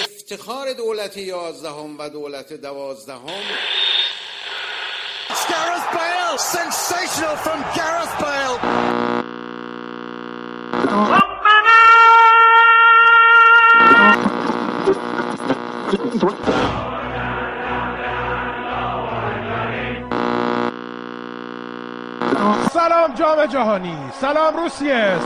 افتخار دولت 11 و دولت 12. Gareth Bale, sensational from Gareth Bale. سلام جام جهانی، سلام روسیه.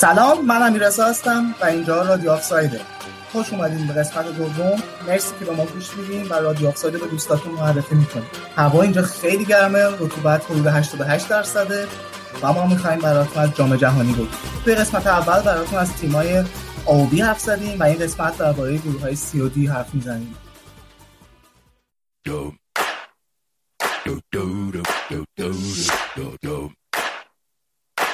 سلام، من امیررضا هستم و اینجا رادیو آفسایده. خوش اومدین به قسمت دوم. مرسی که با ما گوش میدین و رادیو آفسایده به دوستاتون معرفی میکنید. هوا اینجا خیلی گرمه، رطوبت حدود 88% و ما میخوایم براتون از جام جهانی بگیم. توی قسمت اول براتون از تیمای آبی حرف زدیم و این قسمت درباره گروه‌های سی و دی حرف میزنیم.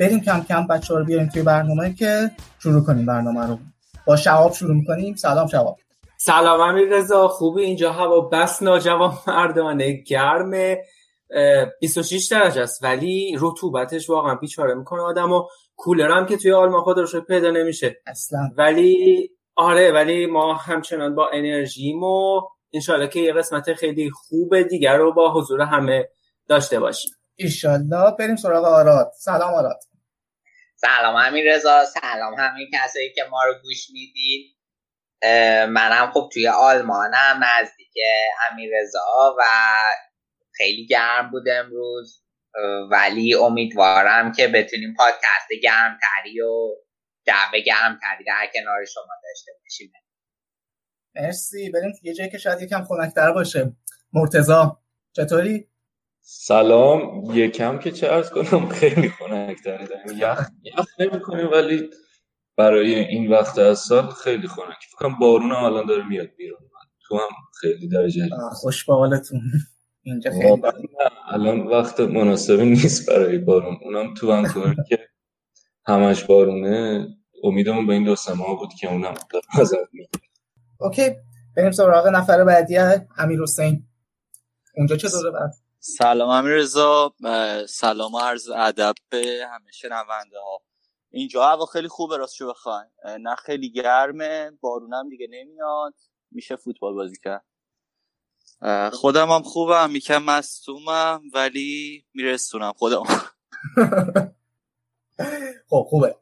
بریم کم کم بچه‌ها رو بیاریم توی برنامه که شروع کنیم برنامه رو. با شباب شروع می‌کنیم. سلام شباب. سلام امیررضا، خوبی؟ اینجا هوا بس ناجوانمردانه گرمه، 26 درجه است ولی رطوبتش واقعا بیچاره می‌کنه آدمو. کولر هم که توی آلمان خودش پیدا نمیشه اصلا، ولی آره، ولی ما همچنان با انرژیمو انشالله که یه قسمت خیلی خوب دیگر رو با حضور همه داشته باشیم انشالله. بریم سراغ آراد. سلام آراد. سلام امیررضا، سلام همین کسایی که ما رو گوش میدید. منم خب توی آلمانم، نزدیک امیررضا و خیلی گرم بود امروز، ولی امیدوارم که بتونیم پادکست گرمتری و جعبه گرمتری در کنار شما داشته باشیم. مرسی. بریم یه جایی که شاید یکم خنک‌تر باشه. مرتضی چطوری؟ سلام. یکم که چه عرض کنم، خیلی خنک‌تره. یخ نمی‌کنیم ولی برای این وقت از سال خیلی خنک. فکر کنم بارون هم الان داره میاد بیرون. تو هم خیلی درجه خوش به حالتون. اینجا خیلی الان وقت مناسبی نیست برای بارون. اونم تو ونکوور که همش بارونه. امیدمون به این دو سه ماه بود که اونم از میاد. اوکی، بریم سراغ نفر بعدی، امیرحسین. اونجا چه دوره بعد؟ سلام امیررضا، سلام و عرض ادب به همه شنونده‌ها. اینجا هوا خیلی خوبه راستش بخواید، نه خیلی گرمه، بارونم دیگه نمیاد، میشه فوتبال بازی کرد. خودم هم خوبم، یکم مصدومم ولی میرسونم خودم. خب خوبه.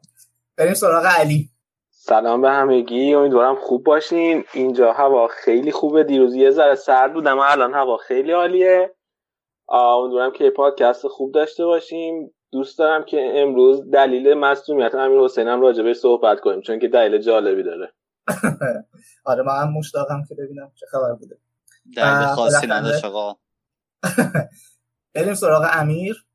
بریم سراغ علی. سلام به همگی، امیدوارم خوب باشین. اینجا هوا خیلی خوبه، دیروز یه ذره سرد بود اما الان هوا خیلی عالیه. امیدوارم که پادکست خوب داشته باشیم. دوست دارم که امروز دلیل مصدومیت امیرحسین هم راجع بهش صحبت کنیم چون که دلیل جالبی داره. آره من هم مشتاقم که ببینم چه خبر بوده. دلیل خاصی نداشت آقا. بریم سراغ امیر.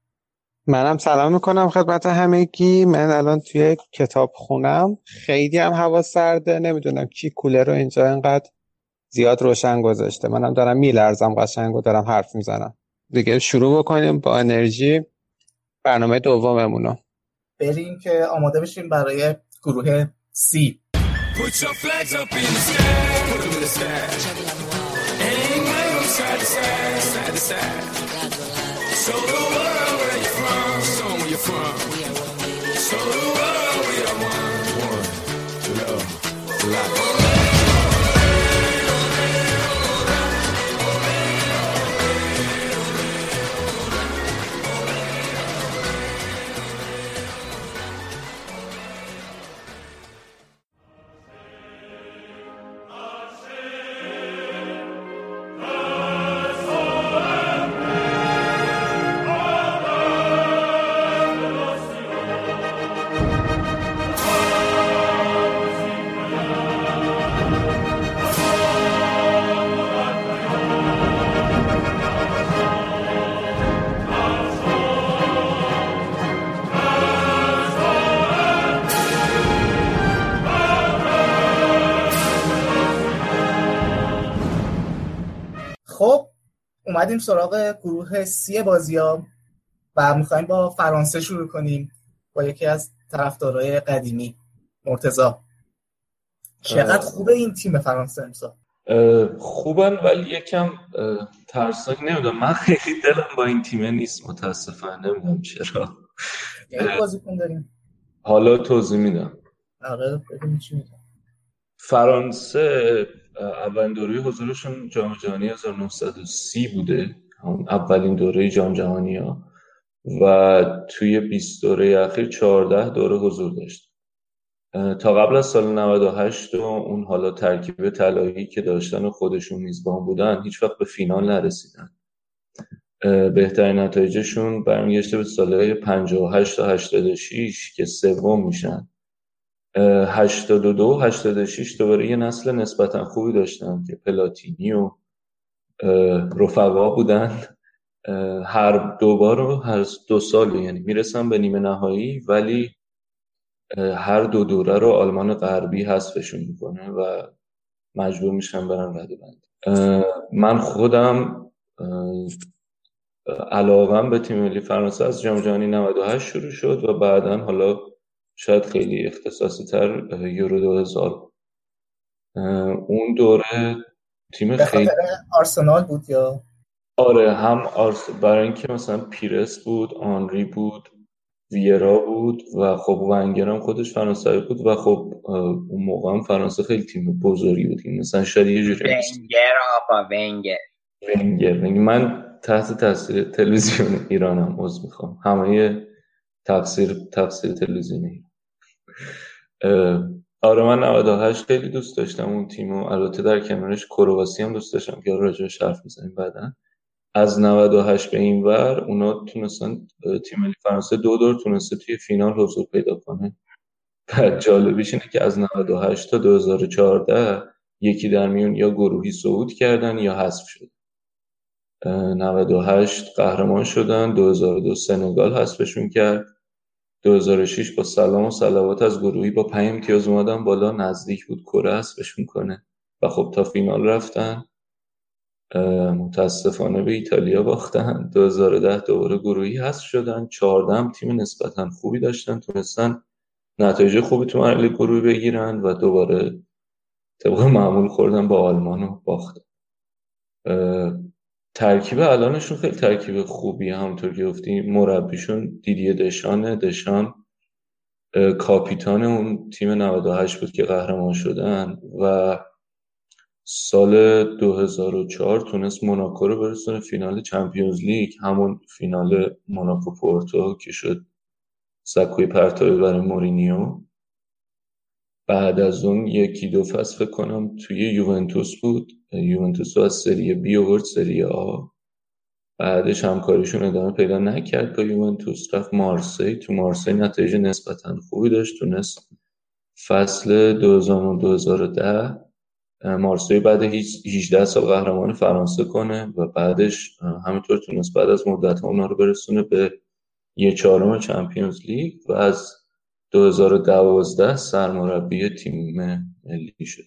منم سلام میکنم خدمت همگی. من الان توی کتاب خونم، خیلی هم هوا سرده، نمیدونم کی کولر رو اینجا اینقدر زیاد روشن گذاشته. منم دارم میلرزم قشنگ و دارم حرف میزنم. دیگه شروع بکنیم با انرژی برنامه دوممونو. بریم که آماده بشیم برای گروه C. Put your flags up in the sky. Put them in the sky. And wave them side to side, side to side. Show the world where you're from. Show them where you're from. Show the world we are one. One, love, life. اومدیم سراغ گروه سی بازی‌ها و می‌خوایم با فرانسه شروع کنیم با یکی از طرفدارای قدیمی مرتضی. چقدر خوبه این تیم فرانسه امسال. خوبن ولی یکم ترسناک. نمیدونم، من خیلی دلم با این تیمه نیست متاسفانه. نمیدونم چرا. یه بازیکن داریم. حالا توضیح میدم. آره ببینیم چی میگم. فرانسه اولین دوره حضورشون جام جهانی 1930 بوده، اولین دوره جام جهانی ها، و توی 20 دوره اخیر 14 دوره حضور داشت. تا قبل از سال 98 اون حالا ترکیب طلایی که داشتن و خودشون میزبان بودن هیچ وقت به فینال نرسیدن. بهترین نتایجشون برمیگشته به سالهای 58 تا 86 که سوم میشن. 82 86 دوباره یه نسل نسبتا خوبی داشتن که پلاتینی و رفقا بودن. هر دوبار و هر دو سال یعنی میرسن به نیمه نهایی، ولی هر دو دوره رو آلمان غربی حذفشون میکنه و مجبور میشن برن رده بندی. من خودم علاقم به تیم ملی فرانسه از جام جهانی 98 شروع شد و بعدن حالا شاید خیلی اختصاصی تر یورو 2000. اون دوره تیم خیلی آرسنال بود یا؟ آره هم آرسنال، برای اینکه مثلا پیرس بود، آنری بود، ویرا بود و خب ونگر هم خودش فرانسوی بود و خب اون موقع هم فرانسه خیلی تیم بزرگی بود. مثلا شاید یه جوری ونگر آقا ونگر. من تحت تاثیر تلویزیون ایرانم، عذر میخوام. همه تفسیر تلویزیونی. آره من 98 خیلی دوست داشتم اون تیمو. البته در کنارش کرواسی هم دوست داشتم که راجعش حرف می‌زنیم بعداً. از 98 به این ور اونا تونستن تیم ملی فرانسه دو دور تونسته توی فینال حضور پیدا کنه. بعد جالبیش اینه که از 98 تا 2014 یکی در میون یا گروهی صعود کردن یا حذف شد. 98 قهرمان شدن، 2002 سنگال حذفشون کرد، 2006 با سلام و صلوات از گروهی با 5 امتیاز اومدن بالا، نزدیک بود کره حذفشون کنه و خب تا فینال رفتن، متاسفانه به ایتالیا باختن. 2010 دوباره گروهی حذف شدن، 14 هم تیم نسبتا خوبی داشتن، تونستن نتایج خوبی تو مرحله گروهی بگیرن و دوباره طبق معمول خوردن با آلمان و باختن. ترکیب الانشون خیلی ترکیب خوبیه، همونطور که گفتیم. مربیشون دیدیه دشان کاپیتان اون تیم 98 بود که قهرمان شدن و سال 2004 تونست موناکو رو برسونه فینال چمپیونز لیگ، همون فینال موناکو پورتو که شد سکوی پرتابی برای مورینیو. بعد از اون یکی دو فصل فکر کنم توی یوونتوس بود، یوونتوس رو از سری بی آورد سری آ، بعدش همکاریشون ادامه پیدا نکرد با یوونتوس، رفت مارسی. تو مارسی نتایج نسبتا خوبی داشت، تونست فصل 2009-2010 مارسی بعد 18 سال قهرمان فرانسه کنه و بعدش همینطور تونست بعد از مدت‌ها اونا رو برسونه به 1/4 چمپیونز لیگ و از 2012 سرمربی تیم ملی شد.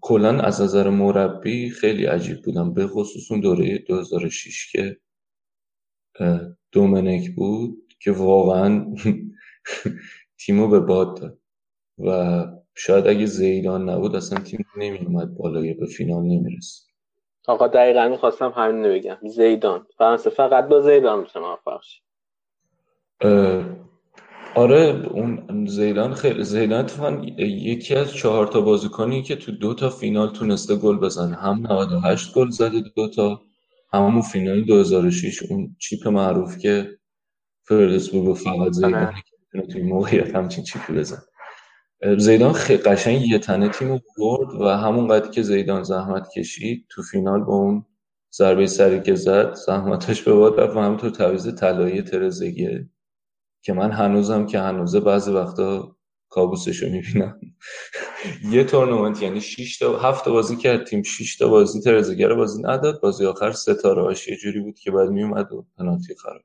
کلن از نظر مربی خیلی عجیب بودم، به خصوص اون دوره 2006 که دومنک بود که واقعا تیمو به باد داد و شاید اگه زیدان نبود اصلا تیم نمیومد بالای، به فینال نمیرسید. آقا دقیقاً می‌خواستم همین رو بگم، زیدان، فرانسه فقط با زیدان میشه موفق شد. آره اون زیدان خیلی، زیدان اتفاقاً یکی از 4 تا بازیکنی که تو 2 تا فینال تونسته گل بزنه، هم 98 گل زده 2 تا، همون فینال 2006 اون چیپ معروف که فرسبورگ فقط زیدان میتونه توی موقعیت همچین چیپی بزنه. زیدان خیلی قشنگ یه تنه تیمو برد و همونقدر که زیدان زحمت کشید تو فینال با اون ضربه سری که زد زحمتش به باد رفت و همونطور تعویض طلایی ترزگیه که من هنوزه بعضی وقتا کابوسشو میبینم. یه تورنمنت یعنی 6 تا 7 تا بازی کرد تیم، 6 تا بازی ترزگیه رو بازی نداد، بازی آخر ستاره‌هاش یه جوری بود که بعد میومد و پنالتی خراب.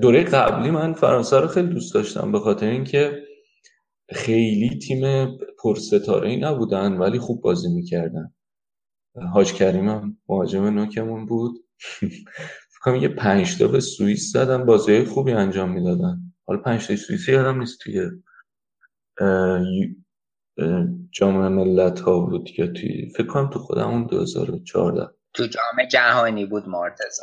دوره قبلی من فرانسه رو خیلی دوست داشتم به خاطر اینکه خیلی تیم پرستاره‌ای نبودن ولی خوب بازی میکردن. حاج کریم هم مهاجم نوکمون بود. فکرم یه 5 تا به سوئیس زدن، بازی‌های خوبی انجام میدادن. حالا 5 تا سوئیسی یادم نیست توی جام ملت‌ها بود یا توی فکرم تو خودمون 2014 تو جام جهانی بود مرتضی.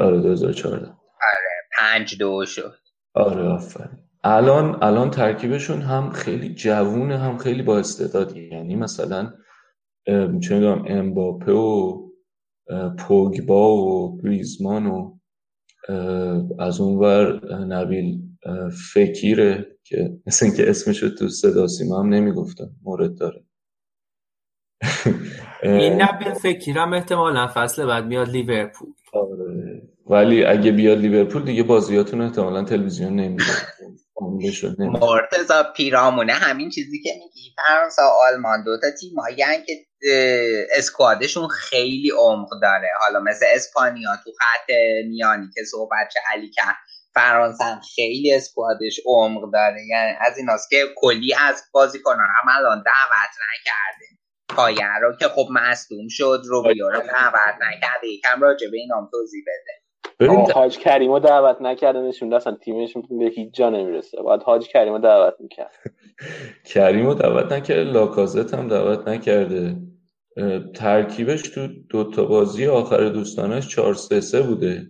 آره 2014. آره 5-2 شد. آره آفرین. الان ترکیبشون هم خیلی جوونه هم خیلی با استعداده، یعنی مثلا چه میدونم امباپه و پوگبا و گریزمان و از اونور نبیل فکیره که مثلا که اسمش رو تو صدا سیما هم نمیگفتن مورد داره. این نبیل فکیرم احتمالاً فصل بعد میاد لیورپول. ولی اگه بیاد لیورپول دیگه بازیاتون احتمالاً تلویزیون نمیاد. مرتضی پیرامونه همین چیزی که میگی، فرانسه آلمان 2 تا تیمایین که اسکوادشون خیلی عمق داره، حالا مثل اسپانیا تو خط میانی که صحبت چه علی که فرانسه خیلی اسکوادش عمق داره، یعنی از ایناست که کلی از بازیکنان هم الان دعوت نکردیم، پایه رو که خب مصدوم شد، روبیو رو دعوت نکرده، یکم راجع به اینام توضیح بده. حاج کریمو دعوت نکردنشون اصلا تیمشون به هیچ جا نمیرسه، باید حاج کریمو دعوت میکرد. کریمو دعوت نکرده، لاکازت هم دعوت نکرده. ترکیبش تو 2 تا بازی آخر دوستانش 4-3-3 بوده.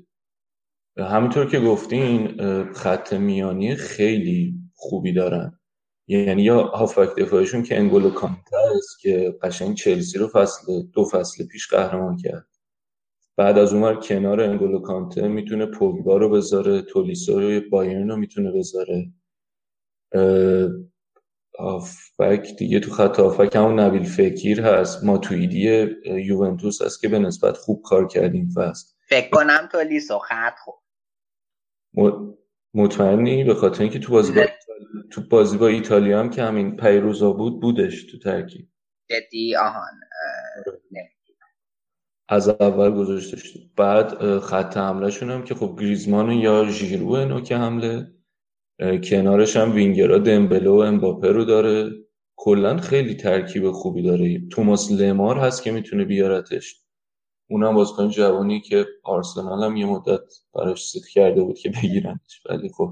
همینطور که گفتین خط میانی خیلی خوبی دارن، یعنی یا هافبک دفاعشون که انگولو کانته است که قشنگ چلسی رو دو فصل پیش قهرمان کرد، بعد از اونور کنار انگولو کانته میتونه پوگبا رو بذاره، تولیسو رو بایرن رو میتونه بذاره. هافبک دیگه تو خط هافبک همون نبیل فکیر هست، ماتوئیدی یوونتوس هست که به نسبت خوب کار کردیم فصل. فکر کنم تولیسو خط خوب مطمئنی به خاطر اینکه تو بازی با ایتالیا هم که همین پیروزا بودش تو ترکیب جدی از اول گذاشته شد. بعد خط حمله شون هم که خب گریزمان یا ژیرو نوک حمله، کنارش هم وینگرها دمبله و امباپه رو داره، کلا خیلی ترکیب خوبی داره. توماس لمار هست که میتونه بیارتش، اونم بازیکن جوانی که آرسنال هم یه مدت براش صید کرده بود که بگیرنش، ولی خب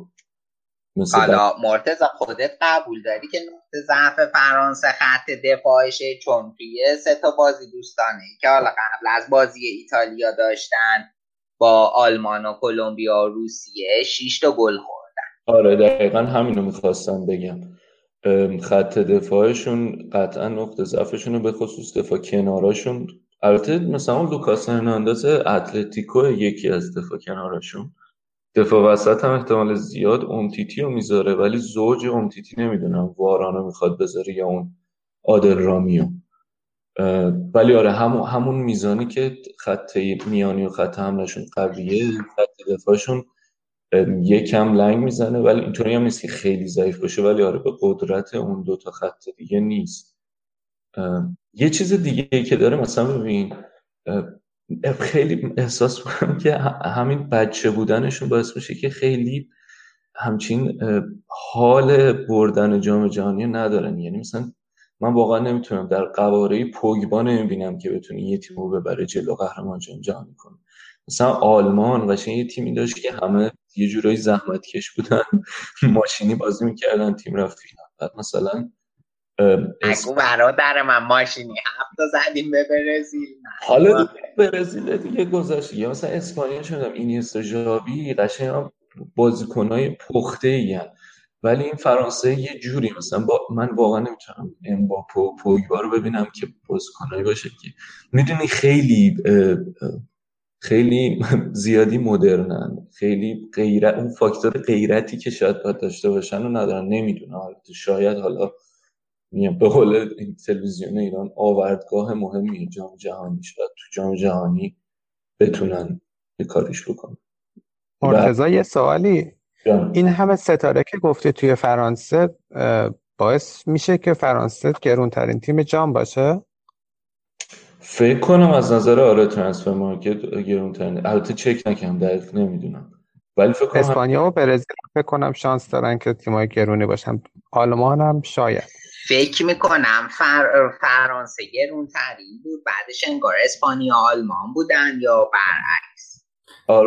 حالا مرتضی خودت قبول داری که نقطه ضعف فرانسه خط دفاعشه، چون توی 3 تا بازی دوستانه که حالا قبل از بازی ایتالیا داشتن با آلمان و کلمبیا و روسیه 6 تا گل خوردن. آره دقیقاً همینو می‌خواستم بگم، خط دفاعشون قطعا نقطه ضعفشونه، به خصوص دفاع کناراشون. البته مثلا لوکاس هرناندز اتلتیکو یکی از دفاع کناراشون، دفاع وسط هم احتمال زیاد امتیتی رو میذاره، ولی زوج امتیتی نمیدونم وارانو میخواد بذاره یا اون عادل رامیو. ولی آره همون میزانی که خط میانی و خط حملشون قویه، خط دفاعشون یکم لنگ میزنه، ولی اینطوری هم نیست که خیلی ضعیف باشه، ولی آره به قدرت اون 2 تا خط دیگه نیست. یه چیز دیگه که داره مثلا ببین خیلی احساس میکنم که همین بچه بودنشون باعث میشه که خیلی همچین حال بردن جام جهانی ندارن، یعنی مثلا من واقعا نمیتونم در قواره پوگبا نمیبینم که بتونه یه تیمو ببره جلو قهرمان جام جهانی کنه. مثلا آلمان قشنگ یه تیمی داشت که همه یه جورایی زحمتکش بودن، ماشینی بازی میکردن، تیم رفت فینال. مثلا اگو برادر من ماشینی هفتا زدیم به برزیل، حالا برزیل دیگه گذاشت. یا مثلا اسپانیا شدم اینیستا، ژاوی قشنگ هم بازیکنای پخته‌ای ان، ولی این فرانسه یه جوری مثلا من واقعا نمیتونم امباپه و پوگبا رو ببینم که بازیکنایی باشه که میدونی خیلی خیلی زیادی مدرنن، خیلی غیرت، اون فاکتور غیرتی که شاید باید داشته باشن رو ندارن. نمیدونم، شاید حالا میگم به قول تلویزیون ایران آوردگاه مهمیه جام جهانی، شاید تو جام جهانی بتونن یه کاریش بکنن. مرتضی یه سوالی جان. این همه ستاره که گفتی توی فرانسه باعث میشه که فرانسه گرونترین تیم جام باشه؟ فکر کنم از نظر آره ترانسفر مارکت گرونترین، البته چک نکنم دقیق نمیدونم، ولی فکر کنم اسپانیا و برزیل فکر کنم شانس دارن که تیمای گرونی باشن. آلمان هم شاید، فکر میکنم فرانسه گرونترین بود، بعدش انگار اسپانیا آلمان بودن یا برعکس.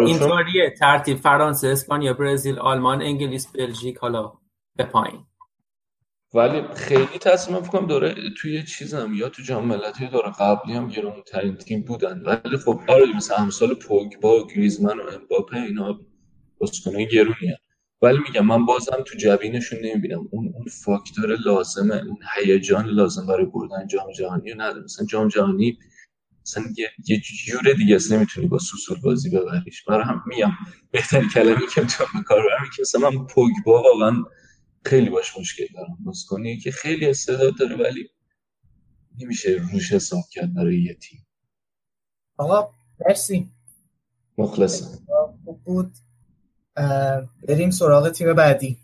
اینطوریه ترتیب: فرانسه، اسپانیا، برزیل، آلمان، انگلیس، بلژیک، حالا به پایین. ولی خیلی تصمیم فکرم دوره توی چیزم یا تو جام ملت‌های دوره قبلی هم گرون‌ترین تیم بودن، ولی خب آره مثلا امثال پوگبا و گریزمن و امباپه اینا بازیکن‌های گرونی هستن، ولی میگم من بازم تو جبینشون نمیبینم اون فاکتور لازمه، اون هیجان لازم برای بردن جام جهانی نداره. مثلا جام جهانی مثلا یه جوره دیگه است، نمیتونی با سوسول بازی ببریش. من هم میگم بهتر کلمه‌ای که میتونم به کار برم که مثلا من پوگبا واقعا خیلی باش مشکل دارم، بازیکنی که خیلی استعداد داره ولی نمیشه روش حساب کرد برای یه تیم. آقا مرسی، مخلصم. خوب بود، بریم سراغ تیم بعدی.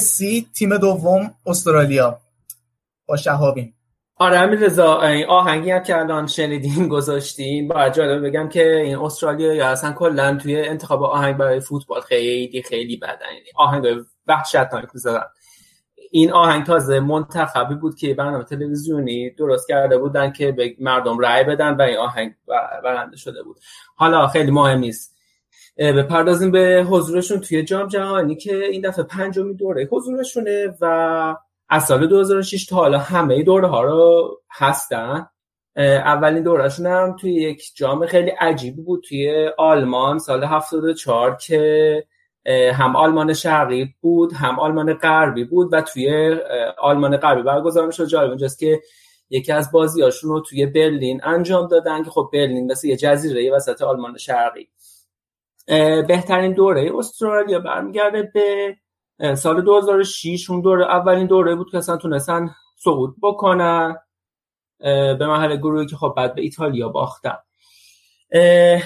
سی تیم دوم استرالیا با شهابیم. آره امیررضا، آهنگی هم که الان شنیدین گذاشتین، باید جالب بگم که این استرالیا یا اصلا کلا توی انتخاب آهنگ برای فوتبال خیلی بدن، یعنی آهنگای وحشتناک می‌ذارن. این آهنگ تازه منتخبی بود که برنامه تلویزیونی درست کرده بودن که به مردم رأی بدن و این آهنگ برنده شده بود. حالا خیلی مهم نیست، بپردازیم به حضورشون توی جام جهانی که این دفعه 5th دوره حضورشونه و از سال 2006 تا حالا همه دوره ها رو هستن. اولین دورهشون هم توی یک جام خیلی عجیبی بود توی آلمان سال 74 که هم آلمان شرقی بود هم آلمان غربی بود و توی آلمان غربی برگزار می‌شد. جالب اینجاست که یکی از بازی‌هاشون رو توی برلین انجام دادن که خب برلین مثل یه جزیره وسط آلمان شرقی. بهترین دوره استرالیا برمیگرده به سال 2006. اون دوره اولین دوره بود که اصلا تونستن سقوط بکنن به مرحله گروهی که خب بعد به ایتالیا باختن.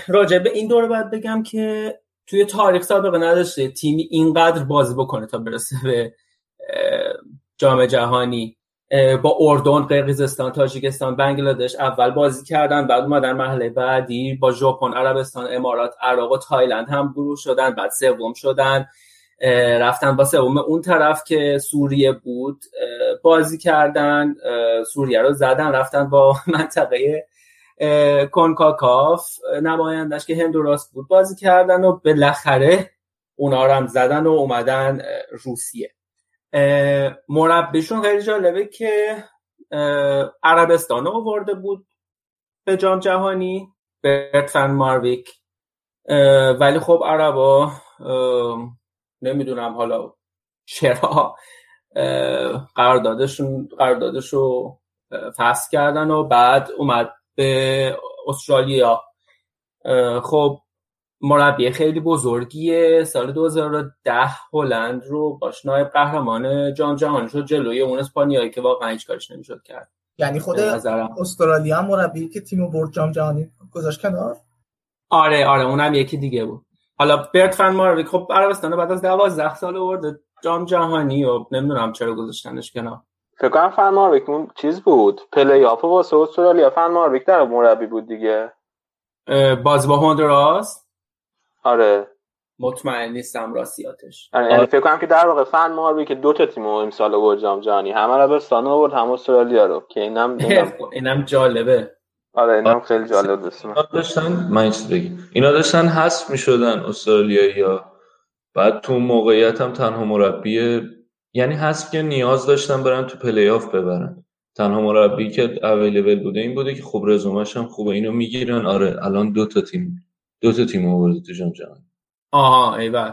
راجع به این دوره باید بگم که توی تاریخ سابقه نداشته تیمی اینقدر بازی بکنه تا برسه به جام جهانی. با اردن، قرقیزستان، تاجیکستان، بنگلادش اول بازی کردن، بعد اومدن مرحله بعدی با ژاپن، عربستان، امارات، عراق و تایلند هم گروه شدن، بعد سوم شدن، رفتن با سوم اون طرف که سوریه بود بازی کردن، سوریه رو زدن، رفتن با منطقه کنکاکاف نمایندش که هندوراس بود بازی کردن و بالاخره اونا رو هم زدن و اومدن روسیه. مربیشون خیلی جالبه که عربستان رو آورده بود به جام جهانی، برت فن مارویک، ولی خب عربا نمیدونم حالا چرا قراردادشو فسخ کردن و بعد اومد به استرالیا. خب مربی خیلی بزرگیه، سال 2010 هلند رو باش نایب قهرمان جام جهانی شد جلوی اون اسپانیایی که واقعا هیچ کارش نمیشد کرد. یعنی خود استرالیا مربی که تیمو برد جام جهانی گذاشت کنار. آره اونم یکی دیگه بود. حالا برت فن مارویک خب عربستان بعد از 12 سال آورد جام جهانی و نمیدونم چرا گذاشتنش کنار. فکر کنم فن مارویک اون چیز بود، پلی آف واسه استرالیا فن مارویک در مربی بود دیگه. باز با هندوراس؟ آره مطمئن نیستم راستیاتش. آره. فکر کنم که در واقع فن مارویک که دو تا تیم امسال آورد جام جهانی، هم عربستان آورد هم استرالیا رو، که اینم جالبه. آره اینم خیلی جالب است. اینا داشتن حذف می‌شدن استرالیایی‌ها، بعد تو موقعیت هم تنها مربی، یعنی حذف که نیاز داشتن برن تو پلی آف ببرن، تنها مربی که اویلیبل بوده این بوده که خب رزومش هم خوبه، اینو میگیرن. آره الان دو تا تیم آورده تو جام جهانی. آها ایول.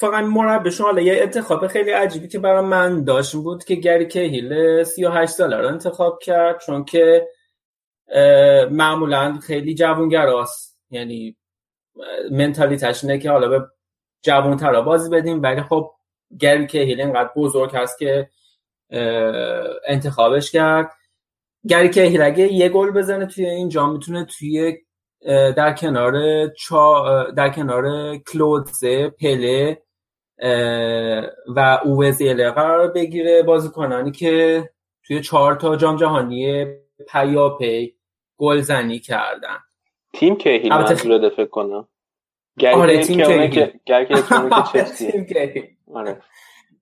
فقط مربیشون حالا یه انتخاب خیلی عجیبی که برای من داشت بود که گری کهیل 38 ساله رو انتخاب کرد، چون که معمولا خیلی جوانگراست، یعنی منتالیتش اینه که حالا به جوانترا بازی بدیم، ولی خب گری کهیل اینقدر بزرگ هست که انتخابش کرد. گری کهیل اگه یه گل بزنه توی این جام میتونه توی در کنار کلودزه، پله و اوزیله قرار بگیره، بازیکنانی که توی 4 تا جام جهانی پیاپی گلزنی کردن. تیم کهیل منظور فکر کنم آره تیم کهیل.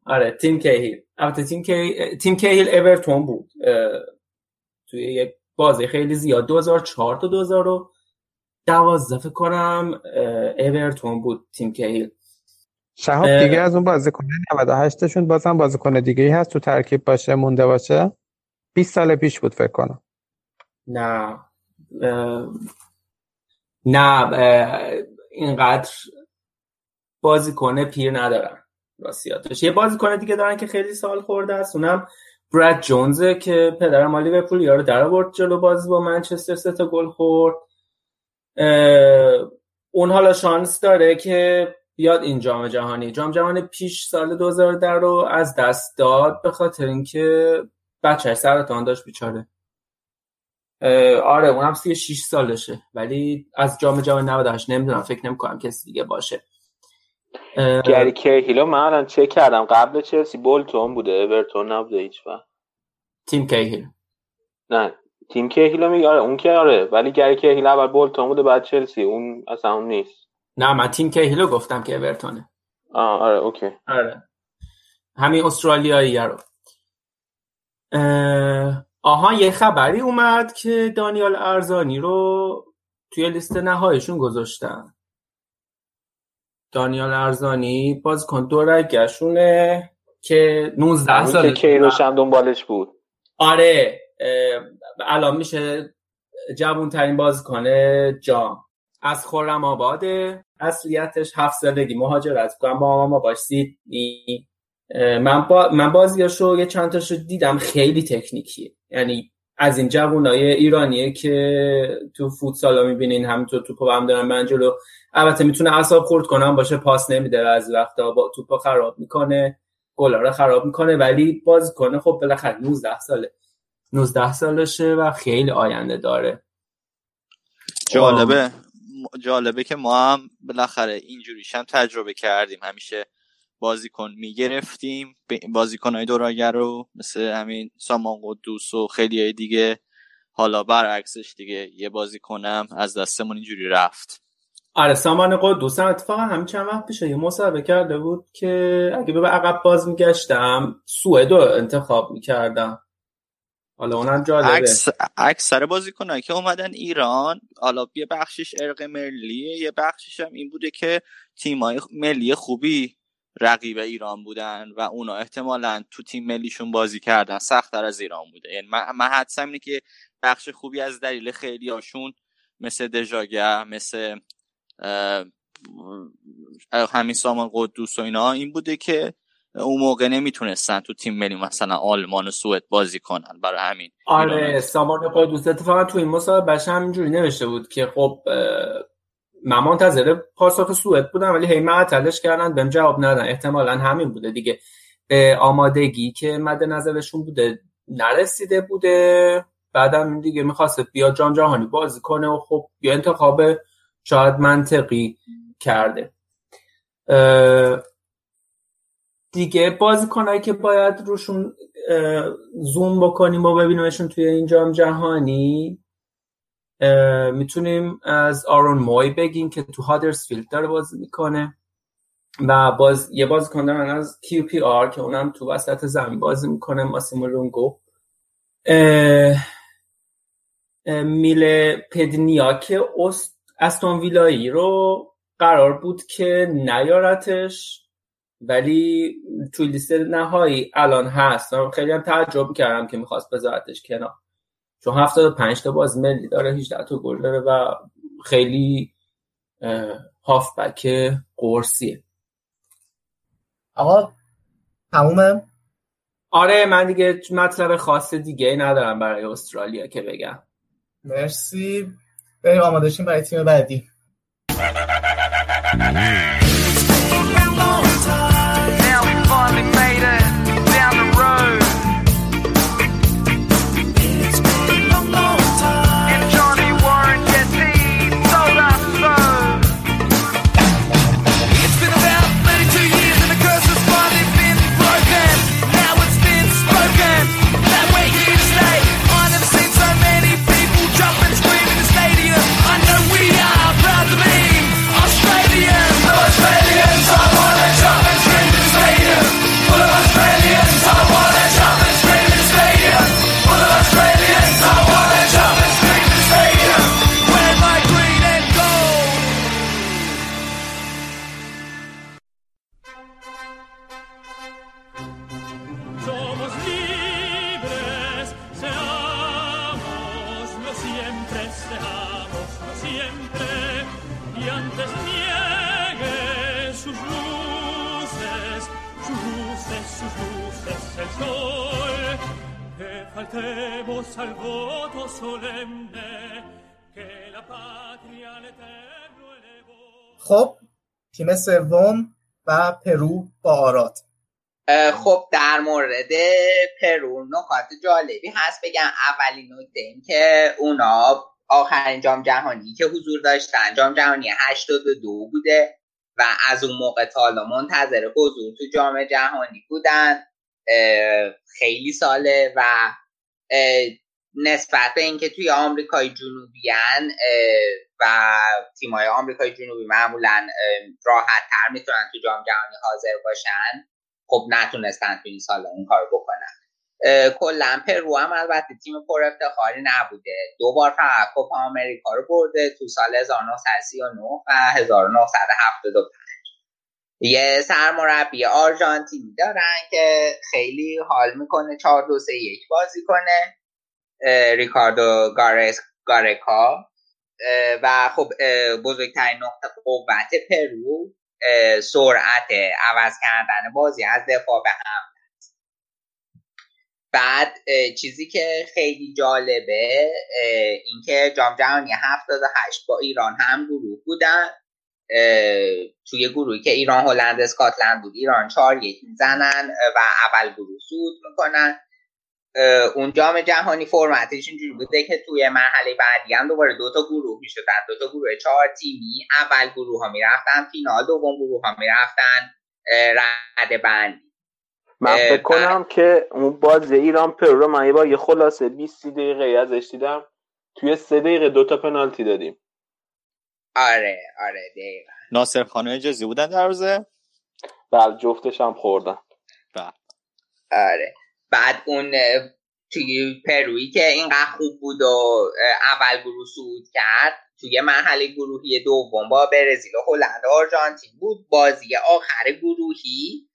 آره تیم کهیل. البته تیم کهیل اورتون بود توی یک بازی خیلی زیاد 2004 تا 2012 فکر کنم اورتون بود تیم کهیل. شهاب دیگه از اون بازیکن 98 شون بازم بازیکن دیگه‌ای هست تو ترکیب باشه مونده باشه. 20 سال پیش بود فکر کنم. نه اینقدر بازیکن پیر ندارن راستیاتش. یه بازیکن دیگه دارن که خیلی سال خورده است، اونم براد جونزه که پدر مالی لیورپول یارو در آورد جلو بازی با منچستر 3 تا گل خورد. اون حالا شانس داره که بیاد این جام جهانی پیش سال 2010 رو از دست داد به خاطر اینکه بچه‌ش سرطان داشت بیچاره. آره اونم 36 سالشه، ولی از جام جهانی 98 نمیدونم، فکر نمی‌کنم کسی دیگه باشه. گری کهیل من الان چک کردم قبل چلسی بولتون بوده، اورتون نبوده هیچ وقت. تیم کهیل نه تیم کهیل میگه آره اون که آره، ولی گری کهیل اول بولتون بوده بعد چلسی، اون اصلا اون نیست. نه من تیم کهیل گفتم که اورتونه. آره اوکی. آره همین استرالیایی رو. آها یه خبری اومد که دانیال ارزانی رو توی لیست نهاییشون گذاشتن. دانیال ارزانی بازیکن دورگشونه که 19 ساله، کیروش هم دنبالش بود. آره الان میشه جوان‌ترین بازیکن جام. از خرم‌آباده، اصلیتش 7 سالگی مهاجرت کرد، مامان باهاش سیدنی. من بازیاشو یه چند تاشو دیدم، خیلی تکنیکیه، یعنی از این جوانای ایرانیه که تو فوتسالا میبینین همینطور توپو هم دارن من جلو. البته میتونه اعصاب خرد کنه، باشه پاس نمیده، از وقتا با توپو خراب میکنه، گلا رو خراب میکنه، ولی بازیکن خب بالاخره 19 سالشه و خیلی آینده داره. جالبه که ما هم بالاخره اینجوریش هم تجربه کردیم، همیشه بازیکن میگرفتیم، بازیکن‌های دوراگر رو مثل همین سامان قدوس و خیلیای دیگه، حالا برعکسش دیگه یه بازیکنم از دستمون اینجوری رفت. آره سامان قدوس هم اتفاقا همین چند وقت پیش یه مصاحبه کرده بود که اگه به عقب باز میگشتم سوئد رو انتخاب میکردم. حالا اونم جالبه. اکثر بازیکنایی که اومدن ایران، حالا یه بخشش ارق ملیه، یه بخشش هم این بوده که تیمای ملی خوبی رقیب ایران بودن و اونا احتمالاً تو تیم ملیشون بازی کردن سخت‌تر از ایران بوده. یعنی من حدسم اینه که بخش خوبی از دلیل خیلیاشون مثل دژاگه، مثل همین سامان قدوس و اینا، این بوده که اون موقع نمیتونستن تو تیم ملی مثلا آلمان و سوئد بازی کنن، برای همین. آره، سامان قدوس اتفاقا تو این مسابقه همینجوری نوشته بود که خب من منتظر پاسخ سوئد بودم ولی هی معطلش کردن، بهم جواب ندادن. احتمالاً همین بوده دیگه، آمادگی که مد نظرشون بوده نرسیده بوده. بعدم دیگه می‌خواست بیا جام جهانی بازی کنه و خب یه انتخاب شاید منطقی کرده. دیگه بازیکنایی که باید روشون زوم بکنیم و ببینیمشون توی این جام جهانی، میتونیم از آرون موی بگیم که تو هادرسفیلد داره بازی میکنه و باز یه بازیکن دارن از کیو پی آر که اونم تو وسط زمین بازی میکنه، ماسیمو لونگو. میل پدنیاک استون ویلایی رو قرار بود که نیارتش ولی توی لیست نهایی الان هست. من خیلی هم تعجب کردم که میخواست بذارتش کنار، چون 75 تا باز ملی داره، 18 تا گل داره و خیلی هافبک قرصیه. آقا تمومه؟ آره، من دیگه مطلب خاص دیگه ندارم برای استرالیا که بگم. مرسی، بریم آماده شیم برای تیم بعدی. خب تیم سوم و پرو با آراد. خب در مورد پرو نکات جالبی هست بگم. اولین نکته این که اونا آخرین جام جهانی که حضور داشتن جام جهانی 82 بوده و از اون موقع تا حالا منتظر حضور تو جام جهانی بودن. خیلی ساله و نسبت به اینکه توی آمریکای جنوبیان و تیم‌های آمریکای جنوبی معمولاً راحت‌تر میتونن تو جام جهانی حاضر باشن، خب نتونستن توی این سال اون کارو بکنن. کلاً پرو هم البته تیم پر افتخاری نبوده، دو بار فقط کوپا آمریکا رو برده، تو سال 1939 و 1975. یه سرمربی آرژانتینی دارن که خیلی حال میکنه 4-2-3-1 بازی کنه، ریکاردو گارکا، و خب بزرگترین نقطه قوت پرو سرعت عوض کردن بازی از دفاع به حمله. بعد چیزی که خیلی جالبه این که جام جهانی 78 با ایران هم گروه بودن. توی گروهی که ایران، هلند، اسکاتلند بود، ایران 4-1 میزنن و اول گروه صعود میکنن. اون جام جهانی فرمتش اینجوری بوده که توی مرحله بعدی هم دوباره دو تا گروه میشدن، دو تا گروه 4 تیمی. اول گروه ها میرفتن فینال، دوم گروه ها میرفتن رده بندی. من فکر کنم که اون بازی ایران پرو رو من یه بار یه خلاصه 20 دقیقه ازش دیدم، توی 3 دقیقه 2 تا پنالتی دادیم. آره دقیقا. ناصر خانم اجازی بودن در روزه؟ بله، جفتش هم خوردن. آره. بعد اون توی پرویی که اینقدر خوب بود و اول گروه صعود کرد، توی مرحله گروهی دوم با برزیل و هلند و آرژانتین بود. بازی آخر گروهی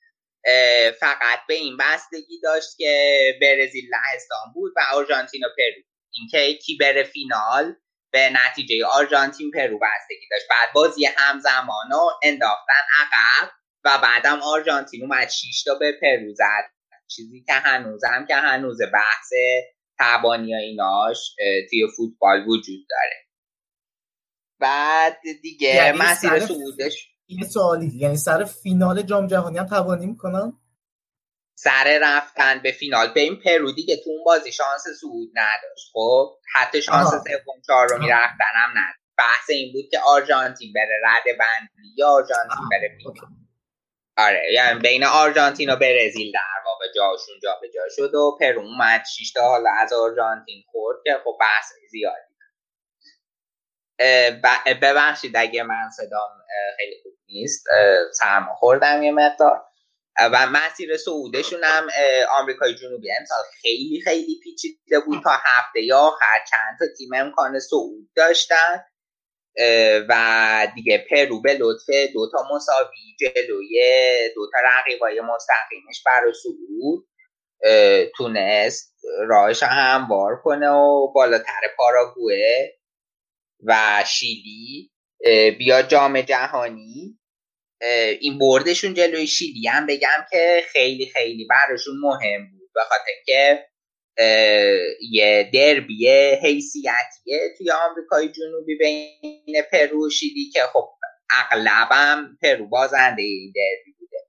فقط به این بستگی داشت که برزیل لهستان بود و آرژانتین و پرو، اینکه کی بره فینال به نتیجه آرژانتین پرو بستگی داشت. بعد بازی همزمان رو انداختن عقب و بعدم آرژانتین اومد 6 تا به پرو زد، چیزی که هنوز بحث تبانی ها ایناش توی فوتبال وجود داره. بعد دیگه مسیر صعودش یه سوالی، یعنی سر فینال جام جهانی هم تبانی میکنن؟ سر رفتن به فینال به این پرو دیگه تو اون بازی شانس صعود نداشت، خب حتی شانس سوم چهارم رفتن هم نداشت. بحث این بود که آرژانتین بره رده بندی یا آرژانتین بره فینال. آره، یعنی بین آرژانتین و برزیل در واقع جاشون جا به جا شد و پرو اومد 6 تا حالا از آرژانتین خورد که خب بحث زیادی. ببخشید اگه من صدام خیلی خوب نیست، سرما خوردم یه مقدار. و مسیر صعودشون هم آمریکای جنوبی امسال خیلی خیلی پیچیده بود، تا هفته یا آخر چند تا تیم امکان صعود داشتن و دیگه پرو به لطفه دوتا مساوی جلوی دوتا رقیبای مستقیمش برای صعود تونست راهش هموار کنه و بالاتر پاراگوئه و شیلی بیا جام جهانی. این بردشون جلوی شیلی هم بگم که خیلی خیلی براشون مهم بود، به خاطر که یه دربی حیثیتیه توی آمریکای جنوبی بین پرو و شیلی که خب اغلبم پرو بازنده این دربی بوده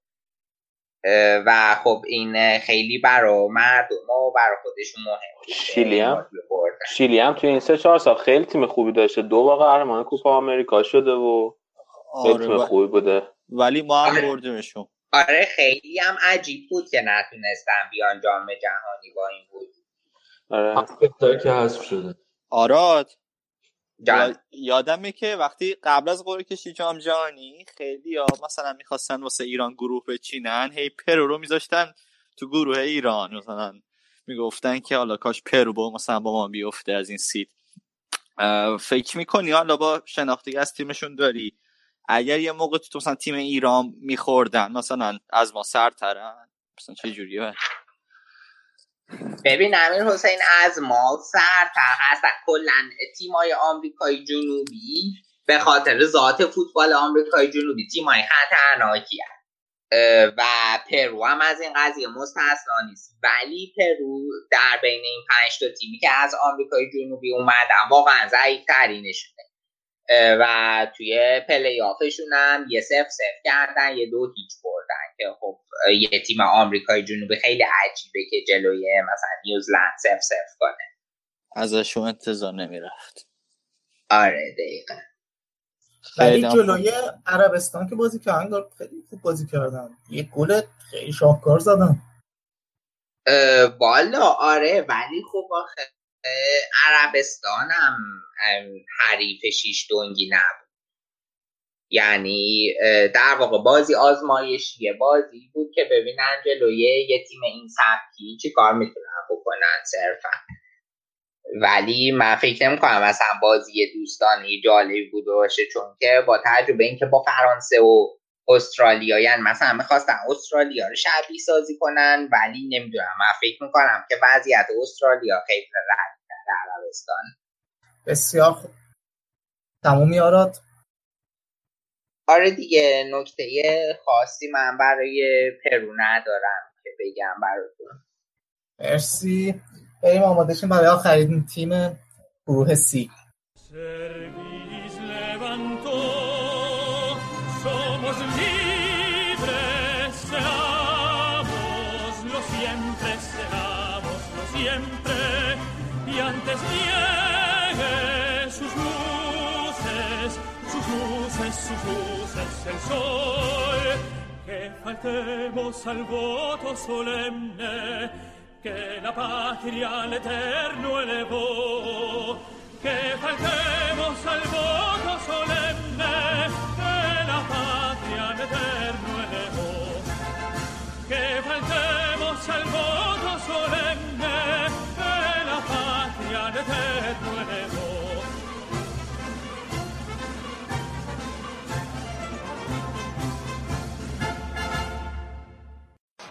و خب این خیلی برای مردم و برای خودشون مهم بود. شیلی هم توی این 3-4 سال خیلی تیم خوبی داشته، 2 واقع قهرمان کوپا آمریکا شده و خیلی تیم خوبی بوده، ولی ما هم بردیمشون. آره خیلی هم عجیب بود که نتونستن بیان جام جهانی با این بود. آره که حذف شده. آراد یادمه که وقتی قبل از قرعه کشی جام جهانی خیلی ها مثلا میخواستن واسه ایران گروه بچینن، هی پرو رو میذاشتن تو گروه ایران، مثلا میگفتن که حالا کاش پرو با مثلا با ما بیفته از این سید. فکر میکنی حالا با شناختی از تیمشون داری اگر یه موقع تو مثلا تیم ایران میخوردن مثلا از ما سرترن مثلا چه جوریه؟ ببین امیر حسین، از ما سرتر هستن کلن تیمای آمریکای جنوبی به خاطر ذات فوتبال آمریکای جنوبی تیمای خطرناکی هست و پرو هم از این قضیه مستثنا نیست، ولی پرو در بین این 5 تا تیمی که از آمریکای جنوبی اومدن واقعا ضعیف‌ترینشونه و توی پلی آفشون هم 1-0 کردن، 2-0 بردن که خب یه تیم آمریکای جنوبی خیلی عجیبه که جلوی مثلا نیوزلند 0-0 کنه، ازشون انتظار نمیرفت. آره دقیقا، ولی جلوی عربستان که بازی کردن خیلی خوب بازی کردن، یه گل خیلی شاهکار زدن والا. آره ولی خب عربستان هم حریف 6 دونگی نبود، یعنی در واقع بازی آزمایشی بازی بود که ببینن جلوی یه تیم این سبکی چی کار میتونن بکنن صرفا. ولی من فکر نمی‌کنم مثلا بازی دوستانی جالبی بود باشه، چون که با تجربه این که با فرانسه و استرالیا، یعنی مثلا می‌خواستن استرالیا رو شبیه سازی کنن، ولی نمیدونم، من فکر می‌کنم که وضعیت استرالیا خیلی راحت در عربستان. بسیار خوب، تمومی آراد. آره دیگه نکته خاصی من برای پرو ندارم که بگم براتون. مرسی، بریم آماده شیم برای آخرین تیم گروه سی. Que la patria al eterno elevó, que faltemos al voto solemne, que la patria al eterno elevó, que faltemos al voto solemne.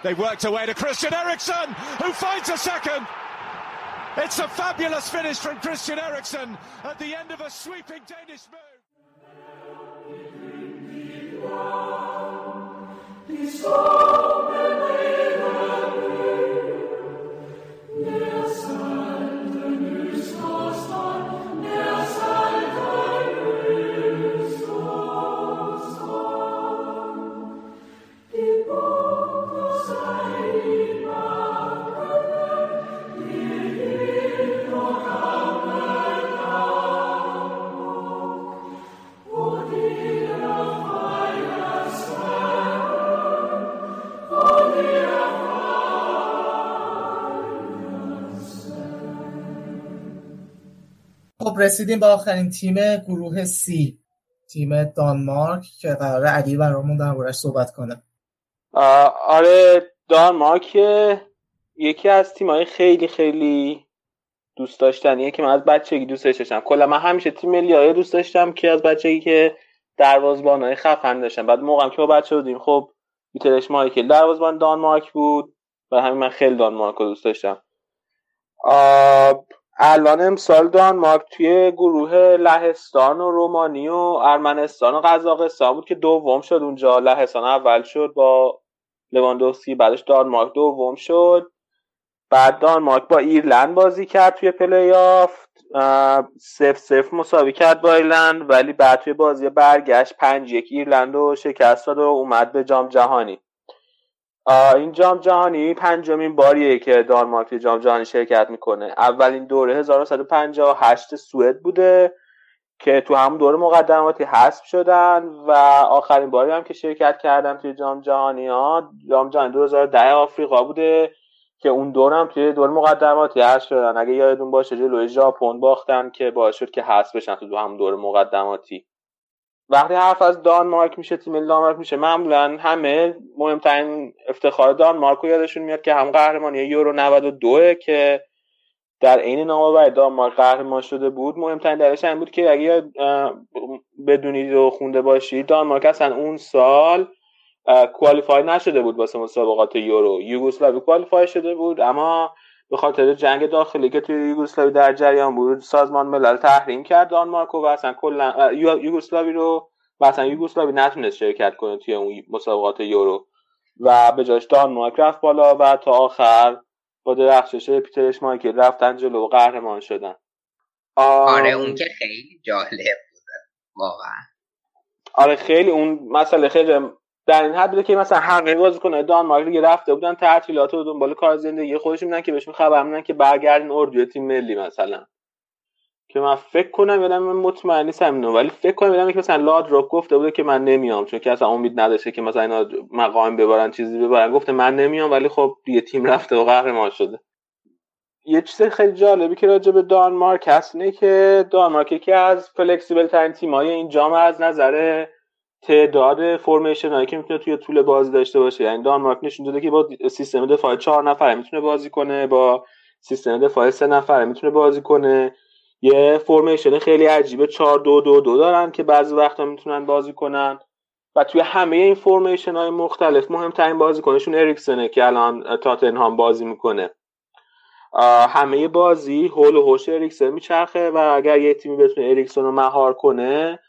They've worked away to Christian Eriksen, who finds a second. It's a fabulous finish from Christian Eriksen at the end of a sweeping Danish move. رسیدیم به آخرین تیم گروه سی، تیم دانمارک که قرار علی برامون دربارش صحبت کنه. آره، دانمارک یکی از تیم‌های خیلی خیلی دوست داشتنیه که من از بچگی دوستش داشتم. کلا من همیشه تیم ملی‌های دوست داشتم که از بچگی که دروازه‌بان‌های خفن داشتم. بعد موقعم که با بچه بودیم، خب میترش مایکل دروازه‌بان دانمارک بود و همین من خیلی دانمارک رو دوست داشتم. الان امسال دانمارک توی گروه لهستان و رومانی و ارمنستان و قزاقستان بود که دوم شد اونجا. لهستان اول شد با لواندوفسکی، بعدش دانمارک دوم شد. بعد دانمارک با ایرلند بازی کرد توی پلی آف، 0-0 مساوی کرد با ایرلند، ولی بعد توی بازی برگشت 5-1 ایرلند رو شکست داد و اومد به جام جهانی. این جام جهانی پنجمین باریه که دانمارک توی جام جهانی شرکت میکنه. اولین دوره 1958 سوئد بوده که تو همون دوره مقدماتی حذف شدن و آخرین باری هم که شرکت کردن توی جام جهانی ها جام جهانی 2010 آفریقا بوده که اون دوره هم توی دوره مقدماتی حذف شدن. اگه یادتون باشه جلوی ژاپن باختن که باعث شد که حذف بشن تو همون دوره مقدماتی. وقتی حرف از دانمارک میشه، تیم دانمارک میشه، معمولا همه مهمترین افتخار دانمارک رو یادشون میاد که هم قهرمانی یورو 92 که در عین نامه‌بری دانمارک قهرمان شده بود. مهمترین دلیلش این بود که اگه بدونید و خونده باشید، دانمارک اصلا اون سال کوالیفای نشده بود واسه مسابقات یورو. یوگسلاوی کوالیفای شده بود اما به خاطر جنگ داخلی که توی یوگسلاوی در جریان بود، سازمان ملل تحریم کرد دانمارک و اصلا کلا یوگسلاوی رو مثلا یوگسلاوی نتونست شرکت کنه توی اون مسابقات یورو و به جاش دانمارک رفت بالا و تا آخر با درخشش پیترش مایکل رفتن جلو و قهرمان شدن. آره اون که خیلی جالب بود واقعا. آره خیلی اون مسئله خیلی در این حد بوده که مثلا همه بازیکن‌های دانمارک دیگه رفته بودن تعطیلات و دنبال کار زندگی خودشون بودن که بهشون خبر میدن که برگردین اردوی تیم ملی مثلا، که من فکر کنم یادم مطمئن نیستم اینو، ولی فکر کنم یادم که مثلا لادروپ گفته بوده که من نمیام چون که اصلا امید نداشته که مثلا اینا مقام ببرن چیزی ببرن، گفته من نمیام ولی خب دیگه تیم رفته و قهرمان شده. یه چیز خیلی جالبی که راجع به دانمارک هست اینه که دانمارک یکی از فلکسیبل ترین تیم‌های این جام از نظر تعداد فرمیشن هایی که میتونه توی طول بازی داشته باشه. یعنی دانمارک نشون داده که با سیستم دفاعی 4 نفره میتونه بازی کنه، با سیستم دفاعی 3 نفره میتونه بازی کنه. یه فرمیشن خیلی عجیبه 4-2-2-2 دارن که بعضی وقتا میتونن بازی کنن و توی همه این فرمیشن های مختلف مهمترین بازیکنشون اریکسنه که الان تاتنهام بازی میکنه. همه بازی هول و هوش اریکسن میچرخه و اگر یه تیمی بتونه اریکسن رو مهار کنه،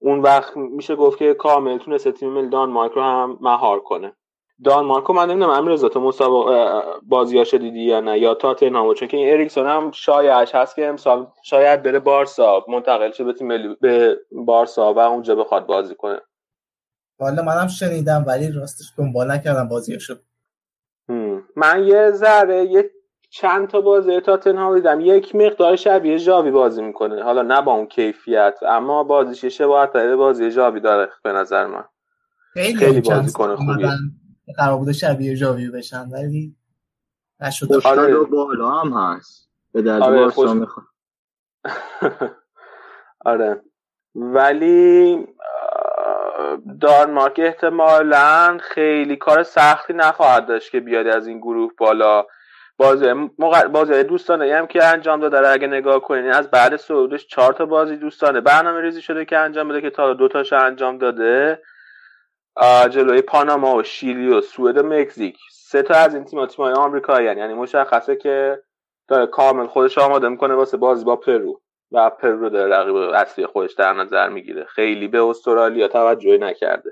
اون وقت میشه گفت که کامل تونسته تیم ملی دانمارک رو هم مهار کنه. دانمارک رو من نمیدونم امیررضا تو مسابقه بازیاشو دیدی یا نه، یا تاتنهامو، چون که این اریکسون هم شایعش هست که امسال شاید بره بارسا، منتقل شه به تیم ملی به بارسا و اونجا بخواد بازی کنه. والا منم شنیدم ولی راستش دنبال نکردم بازیاشو. من یه چند تا بازی تاتنهام دیدم، یک مقدار شبیه ژاوی بازی میکنه، حالا نه با اون کیفیت اما بازیش شباهت به بازی ژاوی داره به نظر من. خیلی بازیکن خوبیه، قرار بود شبیه ژاوی بشن ولی نشد. آره دو بالا هم هست به درجه بارسا میخواد. آره ولی دانمارک احتمالاً خیلی کار سختی نخواهد داشت که بیاد از این گروه بالا. بازی دوستانه هم که انجام داده اگه نگاه کنین، از بعد صعودش 4 تا بازی دوستانه برنامه ریزی شده که انجام بده که تا 2 تاشو انجام داده. جلوی پاناما و شیلی و سوئد و مکزیک، سه تا از این تیم‌های آمریکایی، یعنی مشخصه که داره کامل خودش آماده میکنه واسه بازی با پرو و پرو داره رقیب اصلی خودش در نظر میگیره. خیلی به استرالیا توجهی نکرده.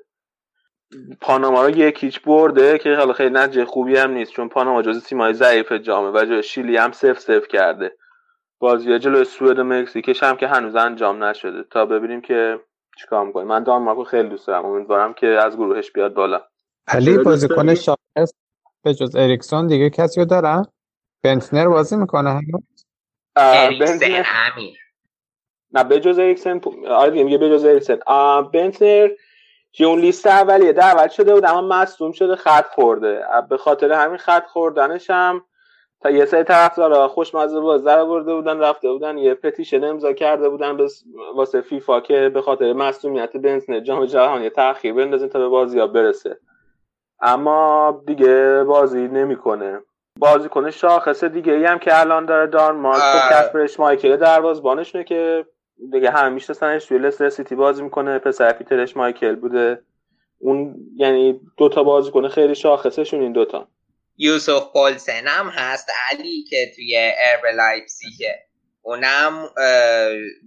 پاناما رو 1-0 برده که حالا خیلی نتیجه خوبی هم نیست، چون پاناما جزو تیم‌های ضعیف جامه و جلوی شیلی هم 0-0 کرده. بازی جلوی سوئد و مکزیکش هم که هنوز انجام نشده، تا ببینیم که چیکار می‌کنه. من دانمارکو خیلی دوست دارم، امیدوارم که از گروهش بیاد بالا. علی بازیکن شاگرد به جز اریکسون دیگه کسیو دارن؟ بنتنر بازی میکنه هنوز؟ بنتنر امیر. نه به جز اریکسون، آره میگه به جز اریکسون. بنتنر جون لیست اولیه دعوت شده بود اما مصدوم شده، خط خورده. به خاطر همین خط خوردنش هم تا یه سری طرفدارا خوشمزه بازی آورده بودن، رفته بودن یه پتیشن امضا کرده بودن واسه فیفا که به خاطر مصدومیت بنتنر جام جهانی تأخیر بندازن تا به بازی‌ها برسه. اما دیگه بازی نمیکنه. بازیکن شاخص دیگه ای هم که الان داره دانمارک و کسپرش مایکل دروازه‌بانشونه که دیگه همه میشناسنش، توی لستر سیتی بازی میکنه، پسر پیترش مایکل بوده. اون یعنی دوتا بازیکن خیلی شاخصشون این دوتا. یوسف پولسن هم هست علی که توی RB لایپزیگه، اونم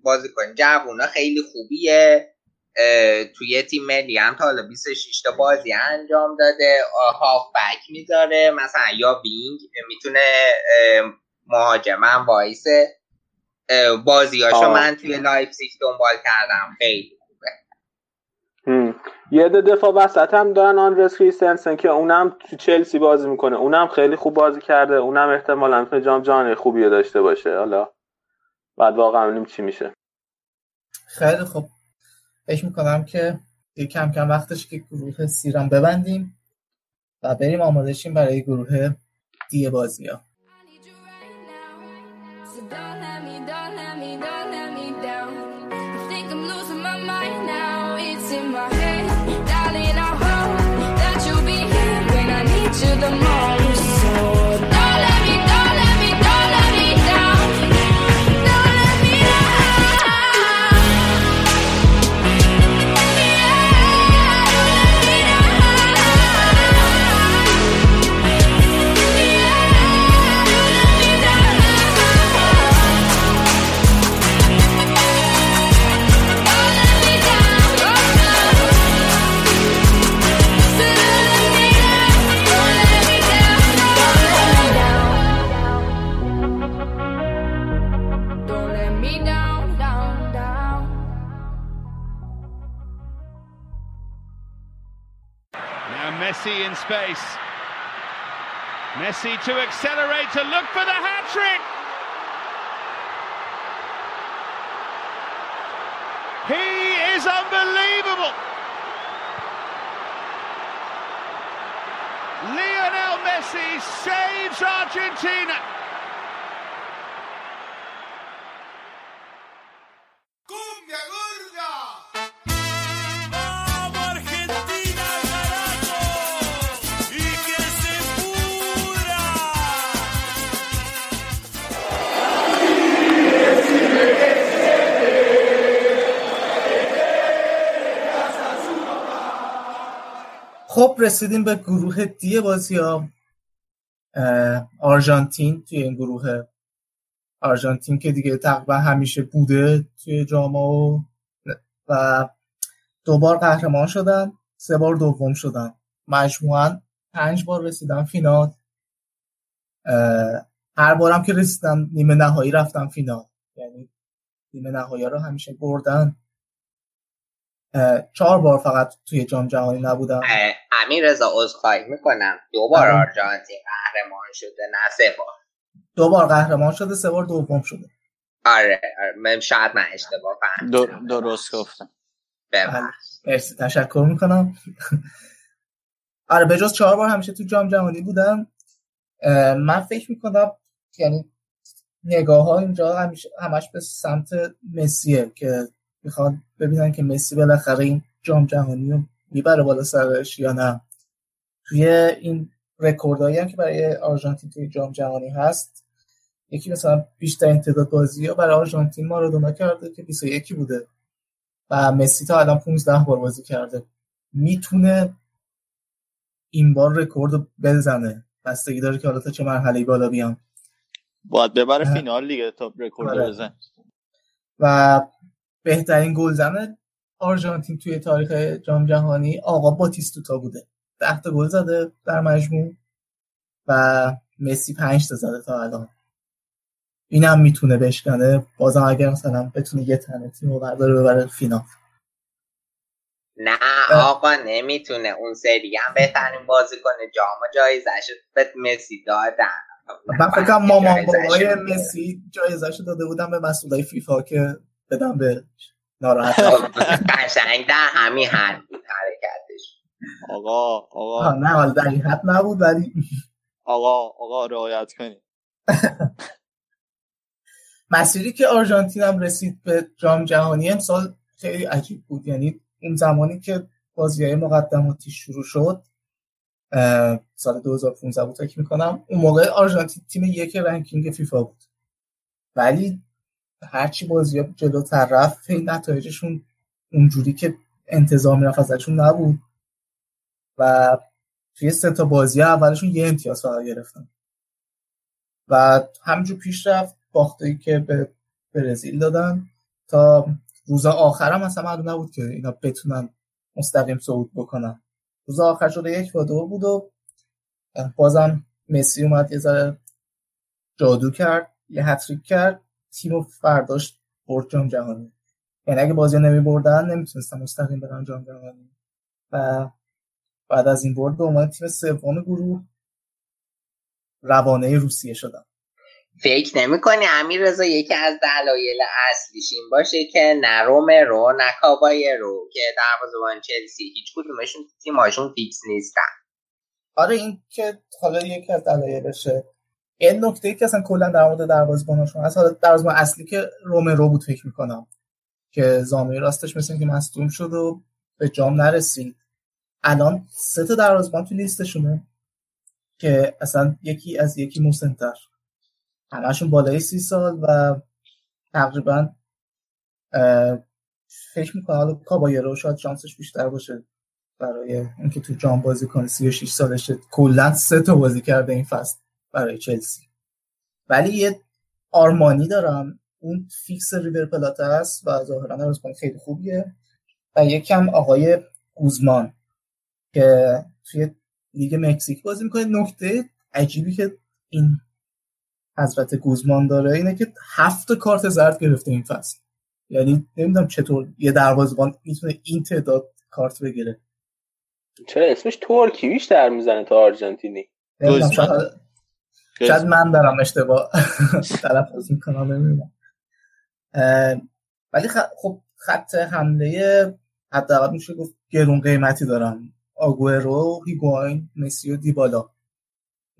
بازیکن جوونا خیلی خوبیه، توی تیم ملی هم تا حالا 26 تا بازی انجام داده. هاف بک میذاره مثلا یا وینگ، میتونه مهاجم هم وایسه. بازیاشو من توی لایپزیگ دنبال کردم، خیلی خوبه. یه دفاع وسط هم دارن، آندرس کریستنسن که اونم تو چلسی بازی میکنه، اونم خیلی خوب بازی کرده، اونم احتمالاً تو جام جهانی خوبیه داشته باشه. حالا بعد واقعا ببینیم چی میشه. خیلی خوب، فکر میکنم که کم کم وقتش که گروه سی رو ببندیم و بریم آماده شیم برای گروه دی بازی‌ها. In space, Messi to accelerate to look for the hat-trick. He is unbelievable. Lionel Messi saves Argentina. خب رسیدیم به گروه دی بازی‌ها. آرژانتین توی این گروه، آرژانتین که دیگه تقریبا همیشه بوده توی جام‌ها و دوبار قهرمان شدن، 3 بار دوم شدن، مجموعاً 5 بار رسیدن فینال. هر بارم که رسیدن نیمه نهایی رفتن فینال، یعنی نیمه نهایی رو همیشه بردن. 4 بار فقط توی جام جهانی نبودم. امیررضا عذرخواهی میکنم، 2 بار آرژانتین قهرمان شده، نه 3 بار. 2 بار قهرمان شده، 3 بار دوم شده. آره من شاید من اشتباه فهمیدم. درست گفتم. مرسی، تشکر میکنم. آره به جز 4 بار همیشه تو جام جهانی بودم. من فکر میکنم یعنی نگاه ها اینجا همیشه همش به سمت مسیه که میخواد ببینن که مسی بالاخره این جام جهانی رو میبره بالا سرش یا نه. توی این رکوردایی هم که برای آرژانتین توی جام جهانی هست، یکی مثلا بیشترین تعداد بازی‌ها برای آرژانتین مارادونا کرده که 21 بوده و مسی تا الان 15 بار بازی کرده. میتونه این بار رکورد رو بزنه، بستگی داره که حالا تا چه مرحله‌ای بالا بیام، باید ببره فینال لیگ تا رکورد بزنه. و بهترین گلزن آرژانتین توی تاریخ جام جهانی آقا باتیستوتا بوده، 10 تا گل زده در مجموع و مسی 5 تا زده تا الان. اینم میتونه بشکنه، بازم اگر مثلا بتونه یه تنه تیمو برداره ببره فینال. نه آقا نمیتونه، اون سری هم بهترین بازیکن جام جایزش به مسی دادن. من فکر کنم مامان بابای مسی جایزش داده بودن به مسئولای فیفا که بدم به ناراحت قشنگ در همین حد بود حرکتش. آقا نه حال در این حد نبود ولی آقا رعایت کنید. مسیری که آرژانتین هم رسید به جام جهانی امسال خیلی عجیب بود، یعنی اون زمانی که بازی‌های مقدماتی شروع شد سال 2015 بود فکر می‌کنم، اون موقع آرژانتین تیم 1 رنکینگ فیفا بود ولی هرچی بازی‌ها جلوتر رفت نتایجشون اونجوری که انتظار می‌رفت ازشون نبود و توی 3 تا بازی اولشون 1 امتیاز فقط گرفتن و همینجور پیش رفت، باختی که به برزیل دادن تا روز آخر هم اصلا معلوم نبود که اینا بتونن مستقیم صعود بکنن. روز آخر شده 1-2 بود و بازم مسی اومد یه ذره جادو کرد، یه هتریک کرد، تیمو فرداش برد جام جهانی. یعنی اگه بازی نمی بردن نمیتونستن مستقیم برن جام جهانی و بعد از این برد اومد تیم 3ام گروه روانه روسیه شدن. فکر نمی‌کنی امیررضا یکی از دلایل اصلیش این باشه که نه رومرو نه کابایرو که دروازه‌بان چلسی هیچ کدومشون تیم‌هاشون فیکس نیستن؟ آره این که حالا یکی از دلایلشه. این نکته‌ای که اصلا کلا در مورد دروازه‌بانشون هست، حالا دروازه‌بان اصلی که رومرو بود فکر می‌کنم که زاویه راستش مثل اینکه مصدوم شد و به جام نرسید. الان 3 تا دروازه‌بان تو لیستشونه که اصلا یکی از یکی مسن‌تر، همه‌شون بالای 30 سال و تقریبا فکر می‌کنم حالا کابایرو شاید شانسش بیشتر باشه برای اینکه تو جام بازی کنه، 36 سالشه، کلا 3 تا بازی کرده این فصل برای چلسی. ولی یه آرمانی دارم، اون فیکس ریور پلات است و ظاهراً دروازه‌بان خیلی خوبیه و یکم آقای گوزمان که توی لیگ مکزیک بازی می‌کنه. نکته عجیبی که این حضرت گوزمان داره اینه که 7 کارت زرد گرفته این فصل، یعنی نمیدونم چطور یه دروازه‌بان میتونه این تعداد کارت بگیره. چرا اسمش ترکیش در میزنه تا آرژانتینی؟ شاید من دارم اشتباه تلفظ میکنم نمیدونم، ولی خب خط حمله حداقل میشه گفت گرون قیمتی دارم، آگوئرو، هیگواین، مسی و دیبالا.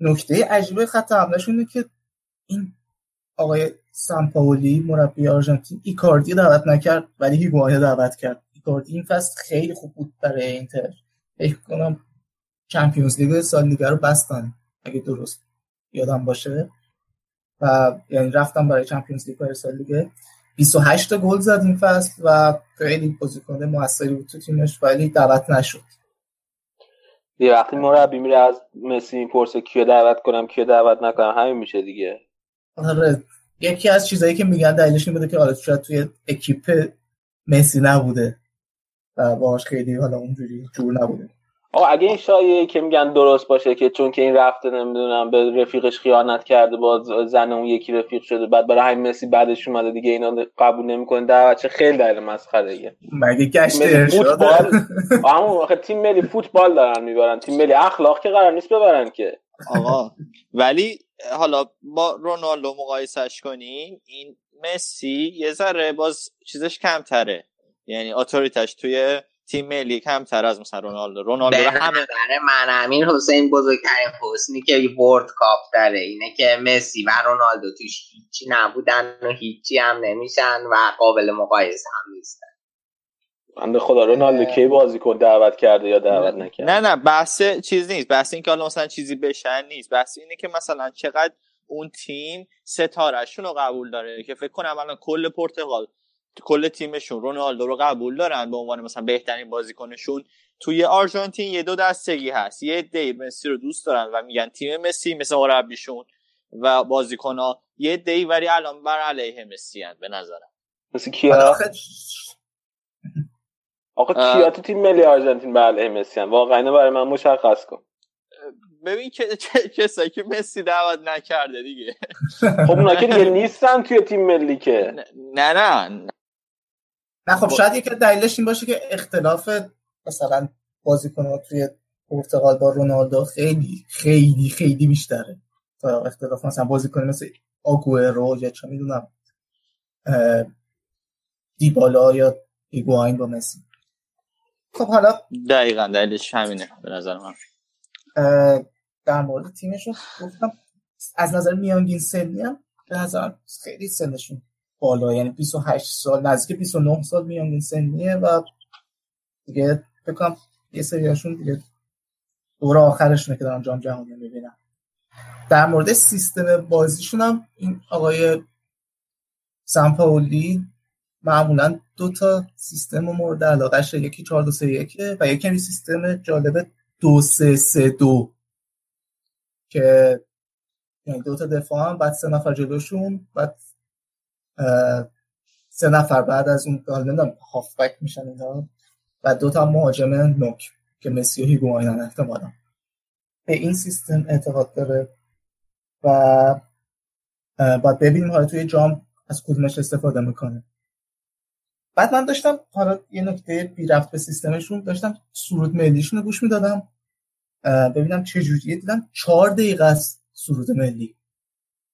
نکته عجیبه خط حمله‌شون اینه که این آقای سامپائولی مربی آرژانتین ایکاردی دعوت نکرد ولی هیگواین دعوت کرد. ایکاردی این فصل خیلی خوب بود برای اینتر، فکر کنم چمپیونز لیگ سال دیگه رو بستن اگه درست یادم باشه و یعنی رفتم برای چمپیونز لیگ برای سال دیگه. 28 تا گل زد این فصل و خیلی بازیکن موثری بود تو تیمش ولی دعوت نشد. یه وقتی مربی میره از مسی میپرسه کیو دعوت کنم کیو دعوت نکنم، همین میشه دیگه. آره یکی از چیزایی که میگن دلیلش این بوده که حالا شاید توی اکیپ مسی نبوده و باهاش خیلی حالا اونجوری جور نبوده. اگه این شایعه که میگن درست باشه که چون که این رفته نمیدونم به رفیقش خیانت کرده باز زن اون یکی رفیق شده بعد برای همین مسی بعدش اومده دیگه اینا قبول نمیکنه دعوتش، خیلی دلیل مسخره ایه. مگه گشت ارشاد اما آخه تیم ملی فوتبال دارن میبرن، تیم ملی اخلاق که قرار نیست ببرن که آقا. ولی حالا با رونالدو مقایسش کنیم این مسی یه ذره باز چیزش کمتره، یعنی اتوریتش توی تیم ملی کمتر از مثلا رونالدو همه برای من امیر حسین بزرگترین حسنی که ورلد کاپ داره اینه که مسی و رونالدو توش هیچی نبودن و هیچی هم نمیشن و قابل مقایسه هم نیستن. من به خدا رونالدو کی بازیکن دعوت کرده یا دعوت نکرده؟ نه بحث چیز نیست، بحث این که حالا مثلا چیزی بشن نیست، بحث اینه که مثلا چقدر اون تیم ستاره‌شون رو قبول داره که فکر کنم الان کل پرتغال کل تیمشون رونالدو رو قبول دارن به عنوان مثلا بهترین بازیکنشون توی آرژانتین یه دو دستگی هست، یه عده‌ای مسی رو دوست دارن و میگن تیم مسی مثل مربیشون و بازیکن‌ها، یه عده‌ای ولی الان بر علیه مسی هستن به نظرم. مسی کیا؟ آقا کیا تو تیم ملی آرژانتین بر علیه مسی هستن؟ واقعا برای من مشخص کن. ببین کسایی که مسی دعوت نکرده دیگه. خب اونا که دیگه نیستن توی تیم ملی که. نه نه نه خب شاید یک دلیلش این باشه که اختلاف مثلا بازیکن‌ها توی پرتغال با رونالدو خیلی خیلی خیلی بیشتره تا اختلاف مثلا بازیکن مثل آگوئرو یا چه میدونم دیبالا یا ایگواین با مسی. خب حالا دقیقاً دلیلش همینه به نظر من. در مورد تیمشون گفتم از نظر میانگین سنی هم به نظر خیلی سنشون بالا، یعنی 28 سال نزدیک 29 سال میانگین سنیه و دیگه بکنم یه سریاشون دیگه دور آخرشونه که دارم جام جهانی میبینم. در مورد سیستم بازیشون هم این آقای سامپائولی معمولا دو تا سیستم مورد علاقه‌شه، یکی 4-2-3-1 و یکی سیستم جالب 2-3-3-2 که یعنی دو تا دفاع هم بعد 3 نفر جلوشون بعد 3 نفر بعد از اون دارم هافبک میشن اینا و 2 تا مهاجم نوک که مسی و هیگواین احتمالاً. به این سیستم اعتقاد داره و بعد ببینیم حالا توی جام از کدومش استفاده میکنه. بعد من داشتم حالا یه نکته بیرفت به سیستمشون، داشتم سرود ملیشون رو گوش میدادم ببینم چه جوریه، دیدم 4 دقیقه است سرود ملی.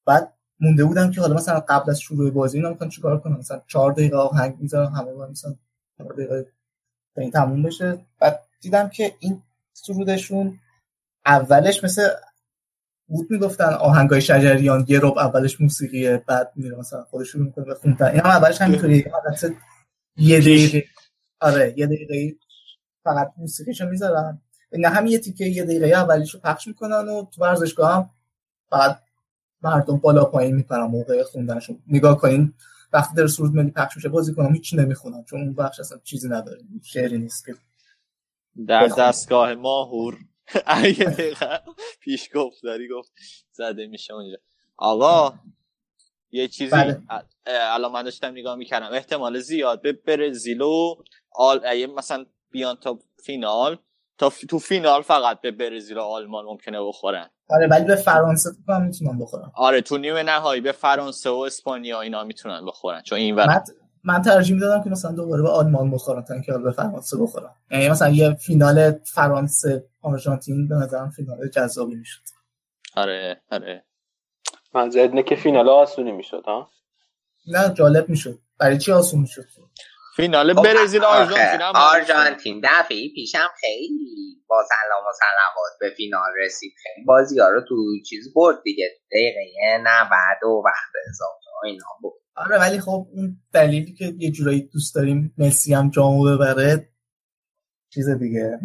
بعد مونده بودم که حالا مثلا قبل از شروع بازی اینا میخوان چیکار کنن، مثلا 4 دقیقه آهنگ میذارن همه با مثلا 4 دقیقه این تموم بشه. بعد دیدم که این سرودشون اولش مثل بود میگفتن آهنگای شجریان یه ربع اولش موسیقیه بعد میره مثلا خودشون میکنه بخونن، این هم اولش همینطوری حالت یه دقیقه آره یه دقیقه فقط موسیقیشو میذارن، نه هم یه تیکه یه دقیقه اولیشو پخش میکنن و تو ورزشگاه هم بعد مردم بالا پایین میپرن موقع خوندنشون. نگاه کنین وقتی در سرود ملی پخش میشه بازیکن‌ها هیچی نمیخونن چون اون بخش اصلا چیزی نداره، شعری نیست که در دستگاه ماهور اگه دقیقا پیش گفت داری گفت زده میشه اونجا. آقا یه چیزی الان من داشتم نگاه میکردم احتمال زیاد به برزیل و اگه مثلا بیان تا فینال تو فینال فقط به برزیل و آلمان ممکنه بخورن. آره ولی به فرانسه تو هم میتونن بخورن. آره تو نیمه نهایی به فرانسه و اسپانیا اینا میتونن بخورن چون این وقت من ترجیح میدادم که مثلا دوباره به آلمان بخورن تا اینکه به فرانسه بخورن، یعنی مثلا یه فینال فرانسه آرژانتین به نظرم فینال جذابی میشد. آره آره منظور اینه که فینال آسونی میشد ها؟ نه جالب میشد. برای چی آسون میشد؟ فینال برزیل آرژانتین هم آرژانتین دفعه پیشم خیلی با سلام و صلوات به فینال رسید، خیلی بازی‌ها رو تو چیز برد دیگه دقیقه 90 و وقت اضافه اینا بود. آره ولی خب اون دلیلی که یه جورایی دوست داریم مسی هم جامو ببره چیز دیگه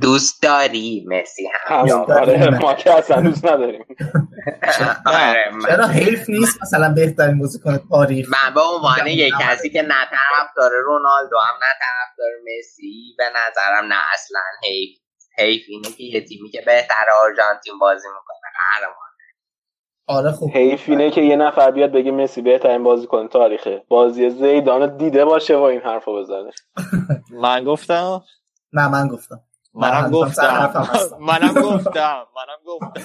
دوست داری مسی هم ما که اصلا دوست نداریم. چرا حیف نیست مثلا بهترین بازیکن تاریخ من به عنوان یک کسی که نه طرف داره رونالدو هم نه طرف داره مسی به نظرم نه اصلا حیف اینه که یه تیمی که بهتر آرژانتین بازی میکنه قهرمان. آره خب حیف اینه که یه نفر بیاد بگه مسی بهترین بازیکن تاریخه بازی زیدان دیده باشه و این حرفو بزنه. من گفتم نه من گفتم منم گفتم منم گفتم منم گفتم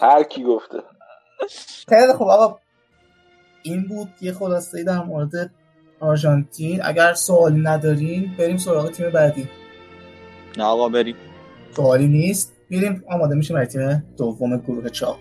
هر کی گفته. خیلی خب آقا این بود یه خلاصه‌ای در مورد آرژانتین. اگر سوالی ندارین بریم سراغ تیم بعدی. نه آقا بریم سوالی نیست میریم آماده میشیم برای تیم دوم گروه 4.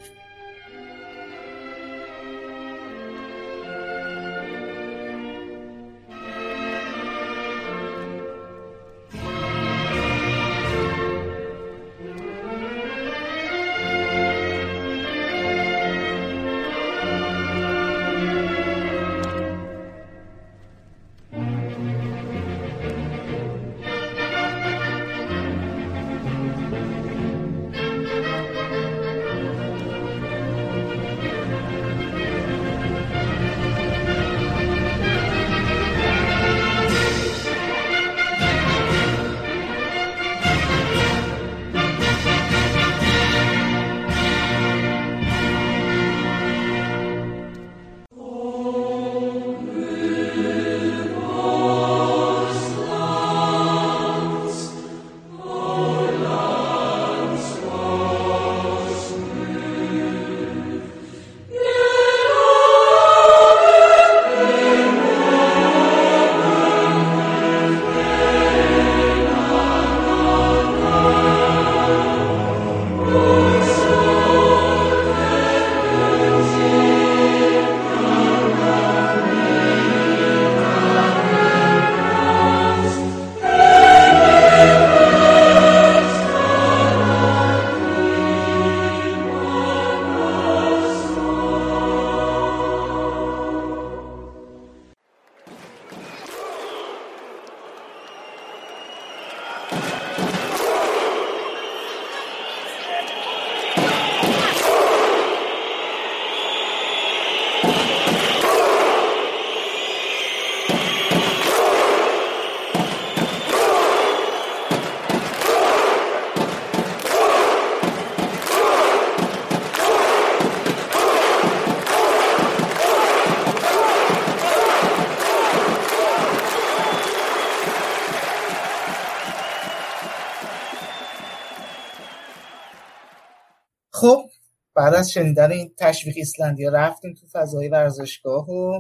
خب بعد از شنیدن این تشویق ایسلندیا رفتیم تو فضای ورزشگاه و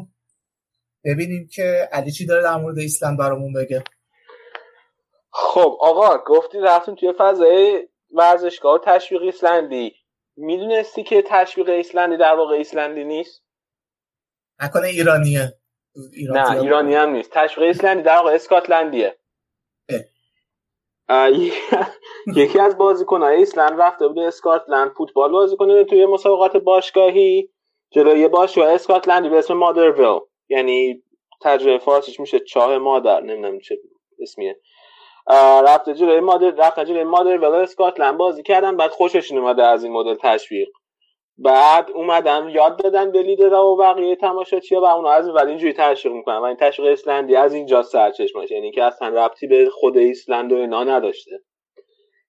ببینیم که علی چی داره در مورد ایسلند برامون بگه. خب آقا گفتی رفتیم توی فضای ورزشگاه تشویق ایسلندی، میدونستی که تشویق ایسلندی در واقع ایسلندی نیست؟ نکنه ایرانیه؟ نه ایرانی هم نیست. تشویق ایسلندی در واقع اسکاتلندیه. یکی از بازیکن‌های ایسلند رفته بود اسکاتلند فوتبال بازی کنه توی مسابقات باشگاهی جلوی باشگاه اسکاتلندی به اسم مادرویل، یعنی ترجمه فارسیش میشه چاه مادر، نمیدونم چه اسمیه. رفته جلوی مادرویل اسکاتلند بازی کردن، بعد خوششون اومده از این مدل تشویق، بعد اومدن یاد دادن به لیدرها و بقیه تماشاگرها و اونا از بعد اینجوری تشویق میکنن و این تشویق ایسلندی از اینجا سرچشمش، یعنی که اصلا ربطی به خود ایسلند و اینا نداشته.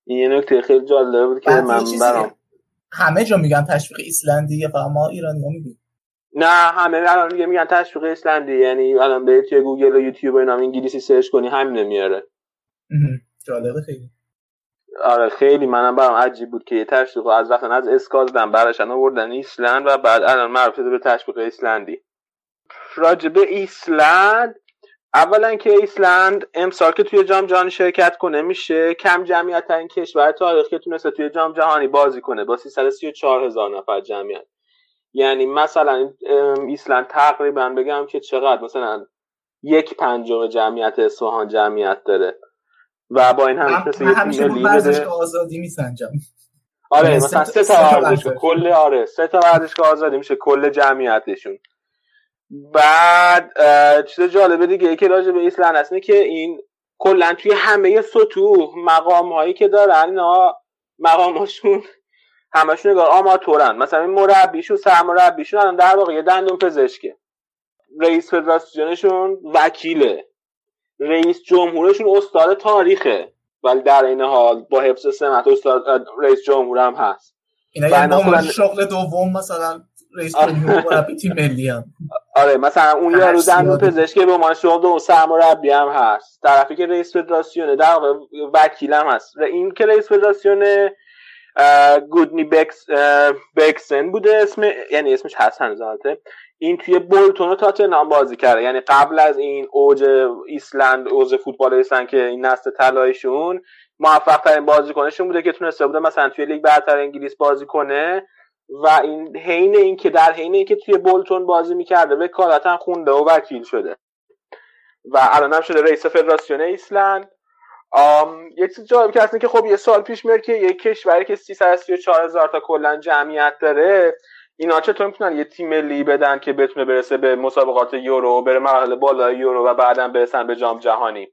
این یه نکته خیلی جالب بود که من برام همه جا میگن تشویق ایسلندی و ما ایرانی‌ها میگیم نه، همه الان دیگه میگن تشویق ایسلندی، یعنی الان به توی گوگل و یوتیوب و اینا انگلیسی سرچ کنی همین میاره. جالبه خیلی. آره خیلی منم برام عجیب بود که یه تشویق از وقتن از اسکاتلند براشن آوردن ایسلند و بعد الان معروف شده به تشویق ایسلندی. راجب ایسلند، اولا که ایسلند امسال که توی جام جهانی شرکت کنه میشه کم جمعیت ترین کشور تاریخ که تونسته توی جام جهانی بازی کنه با 334,000 نفر جمعیت. یعنی مثلا ایسلند تقریبا بگم که چقدر، مثلا 1/5 جمعیت اصفهان جمعیت داره و با این همه کسی یه لیگ ورزشگاه آزادی میسنجم. آره مثلا 3 تا ورزشگاه کل، آره 3 تا ورزشگاه آزادی میشه کل جمعیتشون. بعد چیز جالب دیگه ای که راجع به ایسلند هست اینه که این کلا توی همه سطوح مقام هایی که دارن اینا مقاماشون همشون نگار آماتورن. مثلا این مربیشون سرمربیشون الان در واقع یه دندون پزشکه، رئیس فدراسیونشون وکیله، رئیس جمهورشون استاد تاریخه، ولی در این حال با حفظ سمت استاد رئیس جمهور هم هست. اینا یه نام شغل دوم مثلا رئیس جمهور مربی تیم ملی هم. آره مثلا اون یارو دندون پزشکه به عنوان شغل دوم، سرمربی هم هست، طرفی که رئیس فدراسیونه در واقع وکیل هم هست. این که رئیس فدراسیون گودنی بکسن بوده اسم، یعنی اسمش هست هنوز البته، این توی بولتون و تاتنهام بازی کرده، یعنی قبل از این اوج ایسلند، اوج فوتبال ایسلند که این نسل طلاییشون موفق ترین بازیکنشون بوده که تونسته بوده مثلا توی لیگ برتر انگلیس بازی کنه و این حین این که در حین این که توی بولتون بازی میکرده وکالت هم خونده و وکیل شده و الان هم شده رئیس فدراسیون ایسلند. یه چیز جالب که هست که خب یه سال پیش میاد که یک کشوری که 334,000 تا کلا جمعیت داره اینا چطور میتونن یه تیم ملی بدن که بتونه برسه به مسابقات یورو، بره مراحل بالای یورو و بعداً برسن به جام جهانی.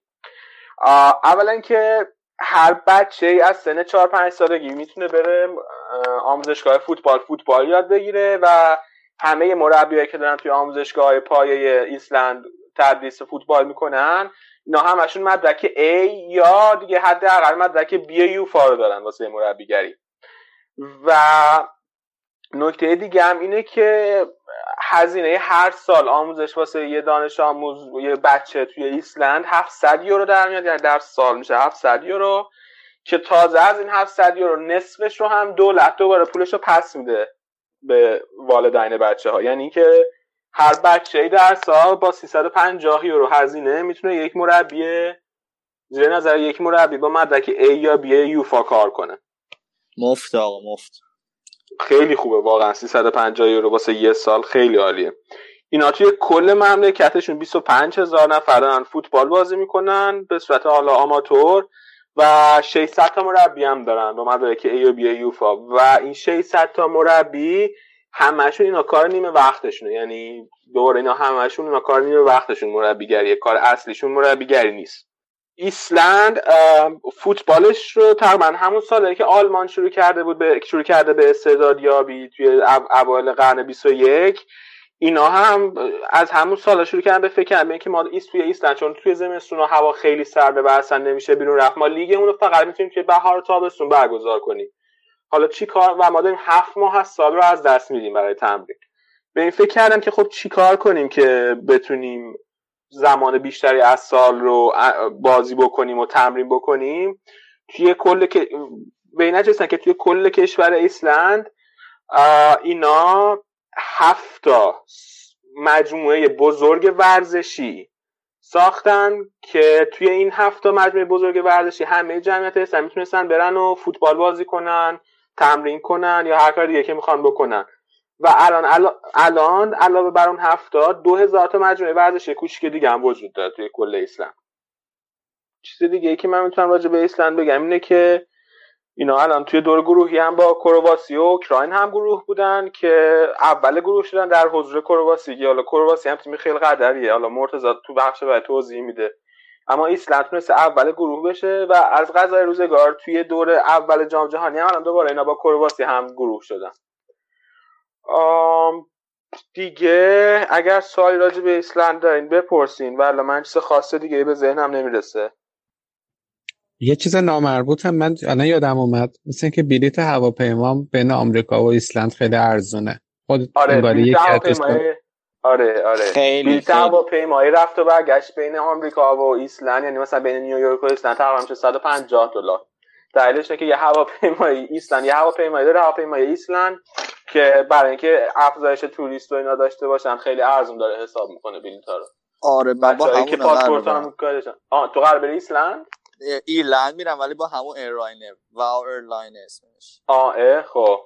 اولا که هر بچه‌ای از سن 4-5 سالگی میتونه بره آموزشگاه فوتبال یاد بگیره و همه مربیایی که دارن توی آموزشگاه پایه ایسلند تدریس فوتبال میکنن اینا همشون مدرک A یا دیگه حداقل مدرک B یوفا رو دارن واسه مربیگری. و نکته دیگه هم اینه که هزینه هر سال آموزش واسه یه دانش آموز یه بچه توی ایسلند 700 یورو در میاد، یعنی در سال میشه 700 یورو که تازه از این 700 یورو نصفش رو هم دولت دوباره پولش رو پس میده به والدین بچه ها، یعنی که هر بچه‌ای در سال با 350 یورو هزینه میتونه یک مربی زیر نظر یک مربی با مدرک A یا B یوفا کار کنه. مفت آقا مفت. خیلی خوبه واقعا 350 یورو واسه یه سال خیلی عالیه. اینا توی کل مملکتشون 25,000 نفرن فوتبال بازی میکنن به صورت حالا آماتور و 600 تا مربی هم دارن با مدرک A یا B یوفا و این 600 تا مربی همشون اینا کار نیمه وقتشونه، یعنی دوباره اینا همشون اینا کار نیمه وقتشون مربیگریه، کار اصلیشون مربیگری نیست. ایسلند فوتبالش رو تقریبا همون ساله که آلمان شروع کرده به استعدادیابی توی اوایل قرن 21، اینا هم از همون سالا شروع کردن به فکر کردن که ما توی ایسلند چون توی زمستون و هوا خیلی سرده و اصلا نمیشه بیرون رفت، ما لیگمون رو فقط میتونیم که بهار تابستون برگزار کنیم، حالا چی کار و ما داریم 7 ماه از سال رو از دست میدیم برای تمرین. به این فکر کردم که خب چی کار کنیم که بتونیم زمان بیشتری از سال رو بازی بکنیم و تمرین بکنیم. توی کل که به این نجستن که توی کل کشور ایسلند اینا 7 مجموعه بزرگ ورزشی ساختن که توی این 7 مجموعه بزرگ ورزشی همه جمعیت ایسلند میتونستن برن و فوتبال بازی کنن، تمرین کنن یا هر کار دیگه که میخوان بکنن. و الان علاوه بر اون 7 2000 مجموعه ورزشی کوچیک دیگه هم وجود داره توی کل ایسلند. چیز دیگه ای که من میتونم راجع به ایسلند بگم اینه که اینا الان توی دور گروهی هم با کرواسی و اوکراین هم گروه بودن که اول گروه شدن در حضور کرواسی. که حالا کرواسی هم تیم خیلی قدریه، حالا مرتضی تو بخش بعد توضیح میده، اما ایسلند تونست اول گروه بشه و از قضای روزگار توی دور اول جام جهانی هم الان دوباره اینا با کرواسی هم گروه شدن. دیگه اگر سوالی راجع به ایسلند دارین بپرسین، والا من چیز خاصه دیگه به ذهنم نمیرسه. یه چیز نامربوط هم من الان یادم اومد، مثلا که بلیت هواپیما بین آمریکا و ایسلند خیلی ارزونه. خود انگاری آره خیلی هواپیمایی رفت و برگشت بین آمریکا و ایسلند، یعنی مثلا بین نیویورک و ایسلند تقریبا $150. دلیلش اینه که یه هواپیمایی ایسلند، یه هواپیمایی داره، هواپیمایی ایسلند که برای اینکه افزایش توریست و اینا داشته باشن خیلی ارزون داره حساب میکنه بلیط‌ها رو. آره بابا، اینکه پاسپورت هم می‌کارشن. تو قراره ایسلند؟ ایرلند میرم ولی با همون ایرلاینر و ایرلاین اسمش. خب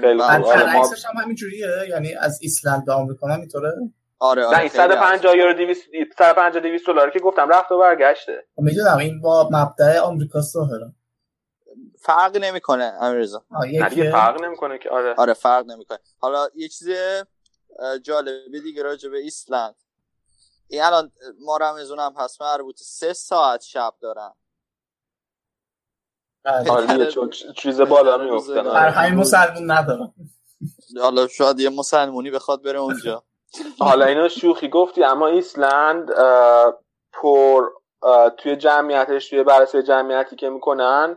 خیلی عکسش هم همینجوریه، یعنی از ایسلند به آمریکا میتونه. آره 150 $200 که گفتم رفت و برگشته. میدونم این با مبدا آمریکا ظاهرا فرق نمیکنه امیررضا. دیگه فرق نمیکنه که آره فرق نمیکنه. حالا یه چیز جالبه دیگه راجع به ایسلند، این الان ما رمزونم پس مربوطه 3 ساعت شب دارن. آره چیز بالا میافتن. هر همین مسلمون ندارن. حالا شاید یه مسلمونی بخواد بره اونجا. حالا اینو شوخی گفتی، اما ایسلند توی جمعیتش، توی بررسی جمعیتی که میکنن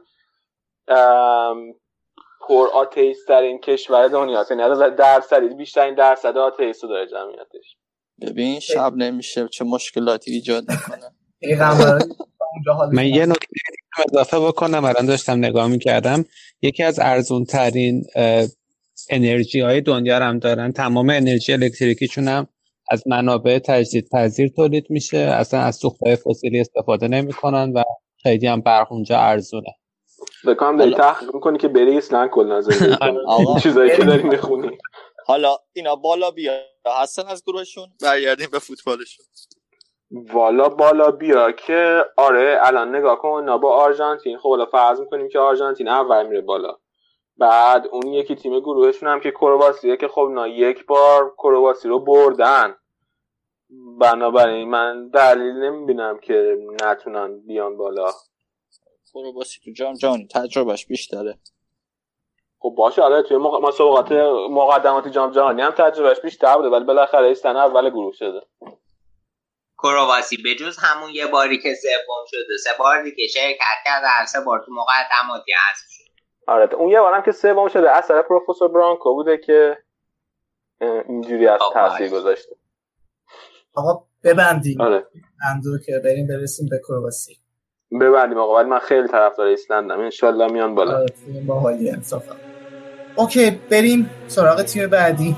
پر آتئیست ترین کشور دنیا، یعنی از درصدی بیشترین درصد آتئیست داره جمعیتش. ببین شب نمیشه چه مشکلاتی ایجاد میکنه. من یه نکته اضافه بکنم، الان داشتم نگاه میکردم، یکی از ارزون ترین انرژی های دنیا رو هم دارن. تمام انرژی الکتریکیشون هم از منابع تجدیدپذیر تولید میشه، اصلا از سوختهای فسیلی استفاده نمیکنن و خیلی هم برق اونجا ارزونه. بکنم داری تحقیق میکنی که بری ایسلند کلا زندگی کنی، چیزایی که داری میخونی. حالا اینا بالا بیا حسن از گروهشون برگردیم به فوتبالشون. والا بالا بیا که آره الان نگاه کن نا با آرژانتین، خب الان فرض میکنیم که آرژانتین اول میره بالا، بعد اون یکی تیم گروهشون هم که کرواسیه که خب نا یک بار کرواسی رو بردن، بنابراین من دلیل نمیبینم که نتونن بیان بالا. کرواسی تو جام جهانی تجربهش بیشتره. خب باشه آره توی مسابقات مقدماتی جام جهانی هم تجربهش بیشتر بوده، ولی بالاخره ایسلند اول گروه شده. کرواسی به جز همون یه باری که سوم شده 3 بار دیگه شرکت کرد، هر 3 بار تو مقدماتی حذف شد. آره اون یه بارم که سوم شده اثر پروفسور برانکو بوده که اینجوری از تاثیر گذاشته. آقا ببندیم. آره اندو که بریم برسیم به کرواسی. ببندیم آقا، ولی من خیلی طرفدار ایسلندم، ان شاءالله میان بالا. باحالی انصافا. اوکی بریم سراغ تیم بعدی.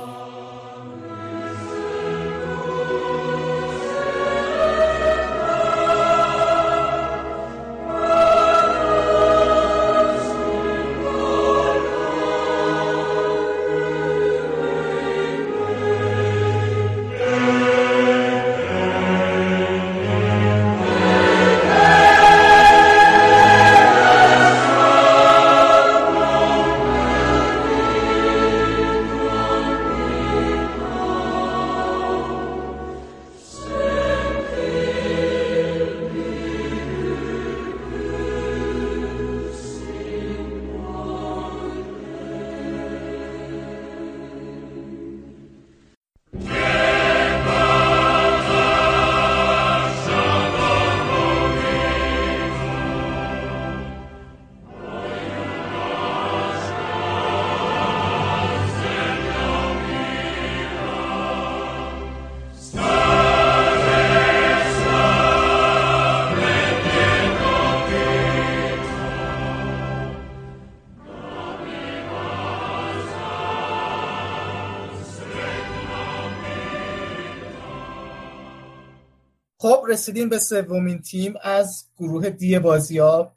خب رسیدیم به سومین تیم از گروه دی بازی‌ها،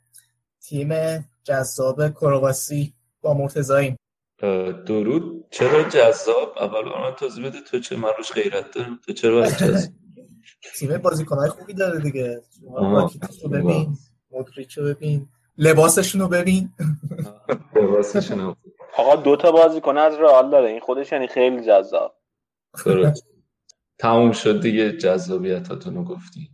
تیم جذاب کرواسی با مرتضاییم. درود. چرا جذاب؟ اول من توضیح بده تو چه مروش غیرت دارم، تو چرا باید جذاب؟ تیم بازیکن‌های خوبی داره دیگه. راکیتیچو ببین، مودریچو ببین، لباسشونو ببین. لباسشونو. آقا دوتا بازیکن از رئال داره، این خودش یعنی خیلی جذاب. تموم شد دیگه جذابیتاتونو گفتین.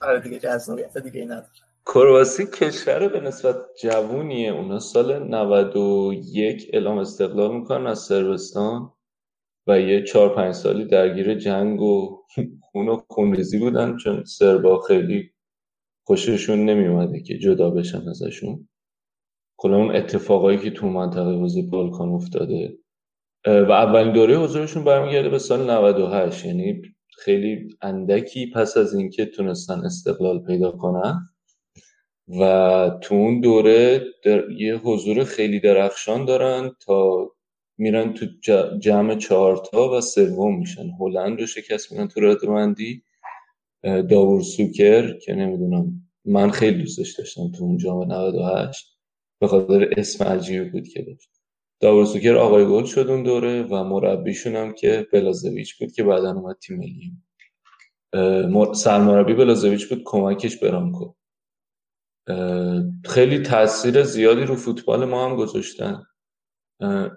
آره دیگه جذابیت دیگه ای نداره. کرواسی کشور به نسبت جوونیه. اونا سال 91 اعلام استقلال میکنن از صربستان و یه 4-5 سالی درگیر جنگ و خون و خونریزی بودن، چون سربا خیلی خوششون نمیومده که جدا بشن ازشون. کلا اون اتفاقایی که تو منطقه حوض بالکان افتاده و اولین دوره حضورشون برمیگرده به سال 98، یعنی خیلی اندکی پس از اینکه تونستن استقلال پیدا کنن. و تو اون دوره یه حضور خیلی درخشان دارن تا میرن تو جمع 4 تا و سوم میشن. هلند رو شکست میدن تو رده‌بندی. داور سوکر که نمیدونم من خیلی دوستش داشتم تو اون جام 98 به خاطر اسم عجیبی بود که داشت. داور سوکر آقای گل شد اون دوره و مربیشون هم که بلازویچ بود که بعداً اومد تیم ملی. سرمربی بلازویچ بود، کمکش برانکو. خیلی تأثیر زیادی رو فوتبال ما هم گذاشتن.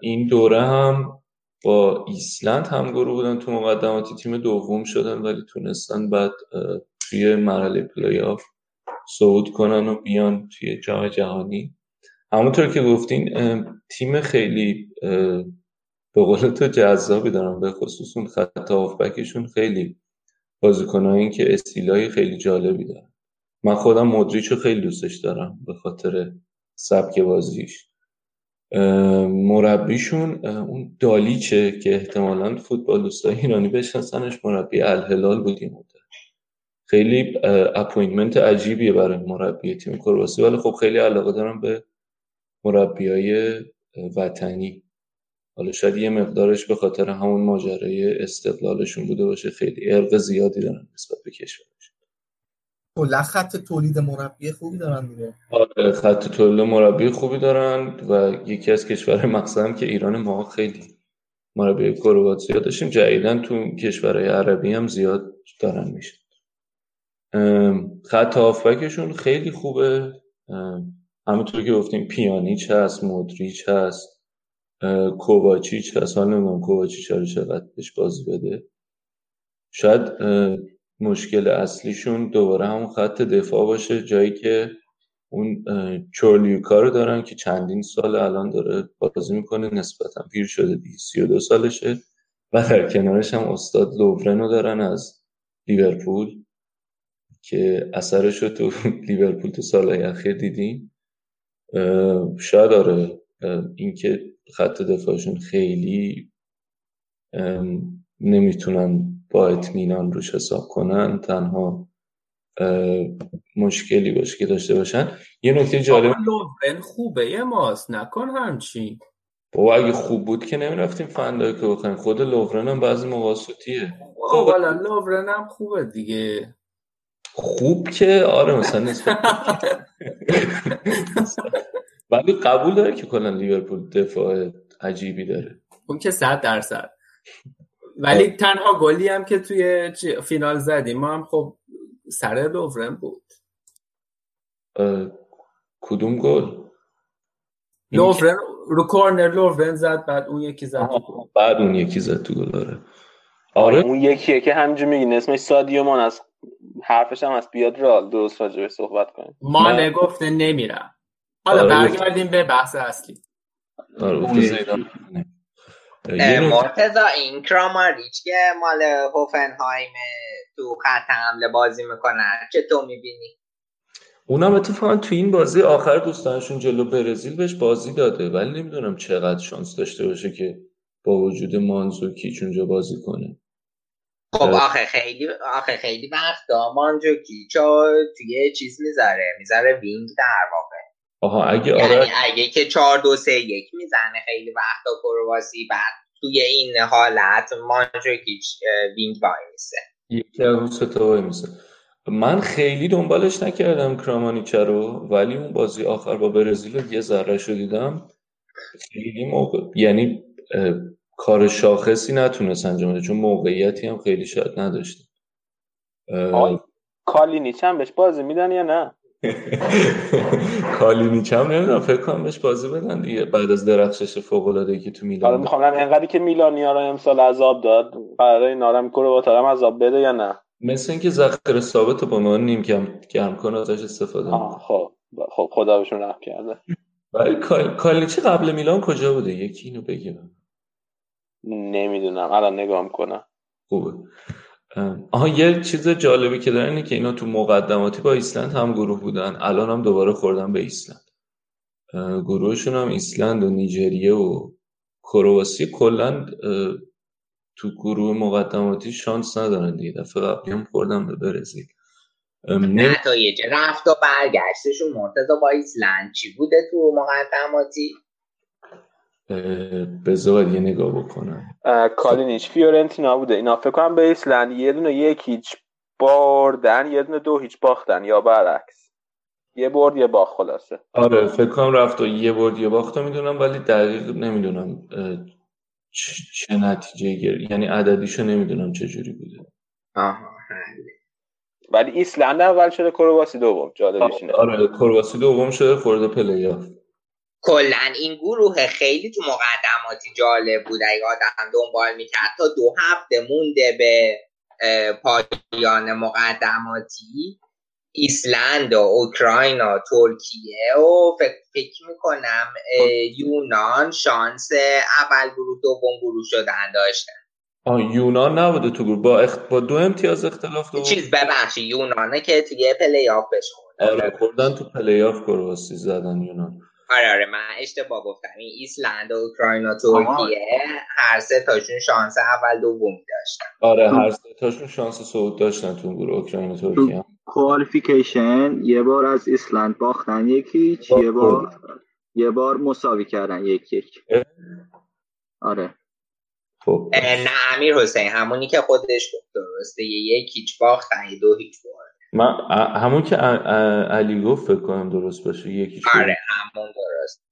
این دوره هم با ایسلند همگروه بودن، تو مقدماتی تیم دوم شدن ولی تونستن بعد توی مرحله پلی‌آف صعود کنن و بیان توی جام جهانی. همونطور که گفتین تیم خیلی به قول تو جذابی دارن، به خصوص اون خط هافبکشون خیلی بازیکنایی که استیلای خیلی جالبی دارن. من خودم مودریچو خیلی دوستش دارم به خاطر سبک بازیش. مربیشون اون دالیچه که احتمالاً فوتبال دوستای ایرانی بشناسنش، مربی الهلال بود این مدت. خیلی اپوینتمنت عجیبیه برای مربی تیم کرواسی، ولی خب خیلی علاقه دارم به مربیای وطنی. حالا شاید یه مقدارش به خاطر همون ماجرای استقلالشون بوده باشه، خیلی ارق زیادی دارن نسبت به کشورشون. کلا خط تولید مربی خوبی دارن دیگه. آره خط تولید مربی خوبی دارن و یکی از کشور مقصدم که ایران ما خیلی مربی کرواسی داشتیم، جدیدن تو کشورهای عربی هم زیاد دارن میشه. خط هافبکشون خیلی خوبه، همونطور که گفتیم پیانیچ هست، مودریچ هست، کوواچیچ هست. حالا نمیدونم کوواچیچ رو چقدر بهش بازی بده. شاید مشکل اصلیشون دوباره همون خط دفاع باشه، جایی که اون چورلیوکا رو دارن که چندین سال الان داره بازی میکنه، نسبتا پیر شده دیگه، 32 سالشه و در کنارش هم استاد لوورنو دارن از لیورپول که اثرش رو تو لیورپول تو سالهای اخیر دیدیم. شاید آره اینکه خط دفاعشون خیلی نمیتونن با اطمینان روش حساب کنن تنها مشکلی باشه که داشته باشن. یه نکته جالب لوبن خوبه یه ماست نکن همچین بابا، اگه خوب بود که نمیرفتیم فندایک رو بخریم. خود لوورن هم بعضی موقع سوتیه. خب والا لوورن هم خوبه دیگه. خوب که آره مثلا نسبت ولی قبول داره که کلا لیورپول دفاع عجیبی داره، اون که 100%. ولی تنها گلی هم که توی فینال زدیم ما هم خب سر لوورن بود. کدوم گل؟ لوورن رو کورنر لوورن زد، بعد اون یکی زد، بعد اون یکی زد تو گل. آره اون یکیه که همینجوری میگین اسمش سادیو مان است، حرفش هم از بیاد رال درست راجع به صحبت کنیم. ما نگفته نمیرم. حالا برگردیم به بحث اصلی. مرتضی این کراماریچ که مال هوفنهایم تو خط حمله بازی میکنن چه تو میبینی؟ اونم اتفاقا تو این بازی آخر دوستانشون جلو برزیل بهش بازی داده، ولی نمیدونم چقدر شانس داشته باشه که با وجود مانزوکیچ اونجا بازی کنه. خب آخه خیلی وقتا مانزوکیچ توی چیز میذاره وینگ در واقع. آها اگه یعنی آره اگه که 4-2-3-1 میزنه خیلی وقتا کرواسی، بعد توی این حالت مانجوکیچ وینگ وای میسه، یکی از اون ستا وای میسه. من خیلی دنبالش نکردم کرامانیچه رو، ولی اون بازی آخر با برزیل رو یه ذره شو دیدم. خیلی موقع یعنی کار شاخصی نتونست انجام بده چون موقعیتی هم خیلی شاید نداشتیم. کالینیچ هم بهش بازی میدن یا نه؟ کالینیچ هم نمیدونم، فکر کنم بهش بازی بدن دیگه بعد از درخشش فوق‌العاده‌ای که تو میلان. حالا میخوام انقدری که میلانیا رو امسال عذاب داد، قراره اینا رو هم کرواتارم عذاب بده یا نه؟ مثل اینکه ذخیره ثابت با ما نیم گرم کنه ازش استفاده کنه. خب خدا بهشون رحم کرده. ولی کالینیچ قبل میلان کجا بوده؟ یکی اینو بگم. نمیدونم الان نگاه کنم. خوبه. آها یه چیز جالبی که داره اینه که اینا تو مقدماتی با ایسلند هم گروه بودن، الان هم دوباره خوردن به ایسلند. گروهشون هم ایسلند و نیجریه و کرواسی، کلا تو گروه مقدماتی شانس ندارن دیگه. دفعه قبلی هم خوردن به برزیل. نتایج رفت و برگشتشون مرتضی با ایسلند چی بوده تو مقدماتی؟ بذار یه نگاه بکنم. کالینیچ فیورنتینا بوده، اینا فکر کنم به ایسلند یه دونه 1-0 بردن، یه دونه 2-0 باختن یا برعکس، یه برد یه باخت خلاصه. آره فکر کنم رفت و یه برد یه باخت میدونم، ولی دقیق نمیدونم چه نتیجه گرفت، یعنی عددیشو نمیدونم چه جوری بوده. ولی ایسلند اول شده کرواسی دوم، جالبش اینه. آره کرواسی دوم شده، خورده پلی‌آف. کلن این گروه خیلی تو مقدماتی جالب بود، اگه آدم دنبال میکرد تا 2 هفته مونده به پایان مقدماتی ایسلند و اوکراین و ترکیه و فکر میکنم یونان شانس اول گروه دوم گروه شدن داشتن. یونان نبوده تو گروه با با 2 امتیاز اختلاف دو چیز، ببخشید یونانه که توی پلی آف بهش خوردن. آره خوردن تو پلی آف، کرواسی زدن یونان. آره من اشتباه گفتم، این ایسلند و اوکراین و ترکیه هر سه تاشون شانس اول دوم داشتن. آره هر سه تاشون شانس صعود داشتن تو گروه اوکراین و ترکیه. کوالیفیکیشن یه بار از ایسلند باختن 1-0، یه بار مساوی کردن 1-1. آره خب نه امیر حسین همونی که خودش گفت درسته، 1-0 باختن 2-0 برد. من همون که علی گفت فکر کنم درست باشه، 1-0. آره همون درست.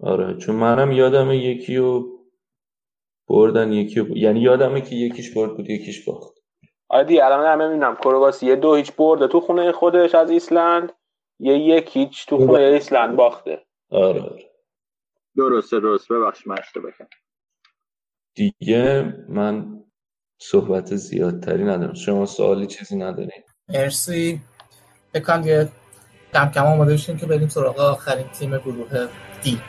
آره چون منم یادمه 1-0 بردن 1-0 یعنی یادمه که 1-0 برد بود 1-0 باخت. آدی الان همه میبینم کرواسی 2-0 برده تو خونه خودش از ایسلند، 1-0 تو خونه ایسلند باخته. آره درست ببخش من اشتباه کردم. دیگه من صحبت زیادتری ندارم، شما سوالی چیزی ندارید؟ مرسی. بکنم دیگه کم آماده بشیم که بریم سراغ آخرین تیم گروه دی.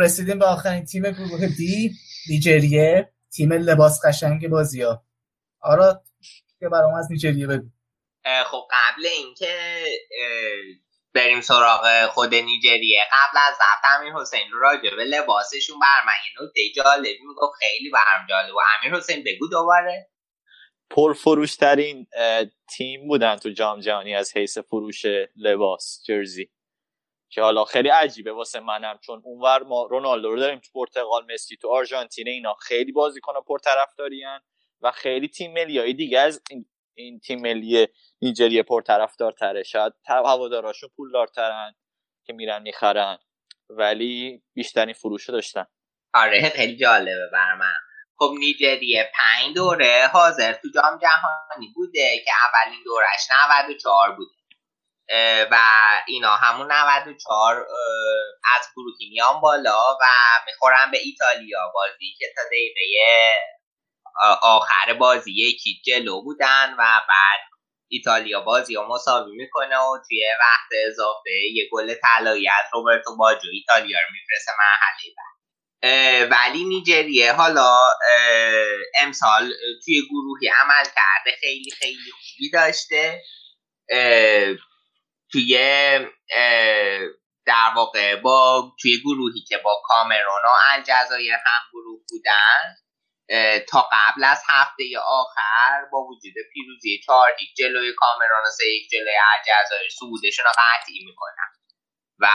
رسیدیم به آخرین تیم گروه دی، نیجریه، تیم لباس قشنگ بازیا. آراد که برام از نیجریه بگو. خب قبل اینکه بریم سراغ خود نیجریه، قبل از ضبط امیر حسین راجع به لباسشون برام یه نکته جالبی میگفت، خیلی برام جالب و امیر حسین بگو دوباره. پرفروشترین تیم بودن تو جام جهانی از حیث فروش لباس جرزی، که حالا خیلی عجیبه واسه منم، چون اونور ما رونالدو رو داریم تو پرتغال، مسی تو آرژانتین، اینا خیلی بازیکن‌ها پرطرفدارین و خیلی تیم ملیایی دیگه از این تیم ملی نیجریه پرطرفدارتره. شاید هواداراشون پولدارترن که میرن میخرن، ولی بیشترین فروشو داشتن. آره خیلی جالبه برام. خب نیجریه 5 دوره حاضر تو جام جهانی بوده که اولین دورش 94 بوده. و اینا همون 94 از گروهی میان بالا و میخورن به ایتالیا. بازی که تا دقیقه آخر بازی یکی جلو بودن و بعد ایتالیا بازی رو مساوی میکنه و توی وقت اضافه یه گل طلایی از روبرتو باجو ایتالیا رو میفرسته مرحله بعد. ولی نیجریه حالا امسال توی گروهی عمل کرده خیلی خیلی خوبی داشته، توی در واقع با توی گروهی که با کامرون و الجزایر هم گروه بودن تا قبل از هفته آخر با وجود پیروزی 4-1 جلوی کامرون و 3-1 جلوی الجزایر صعودشون رو قطعی میکنن و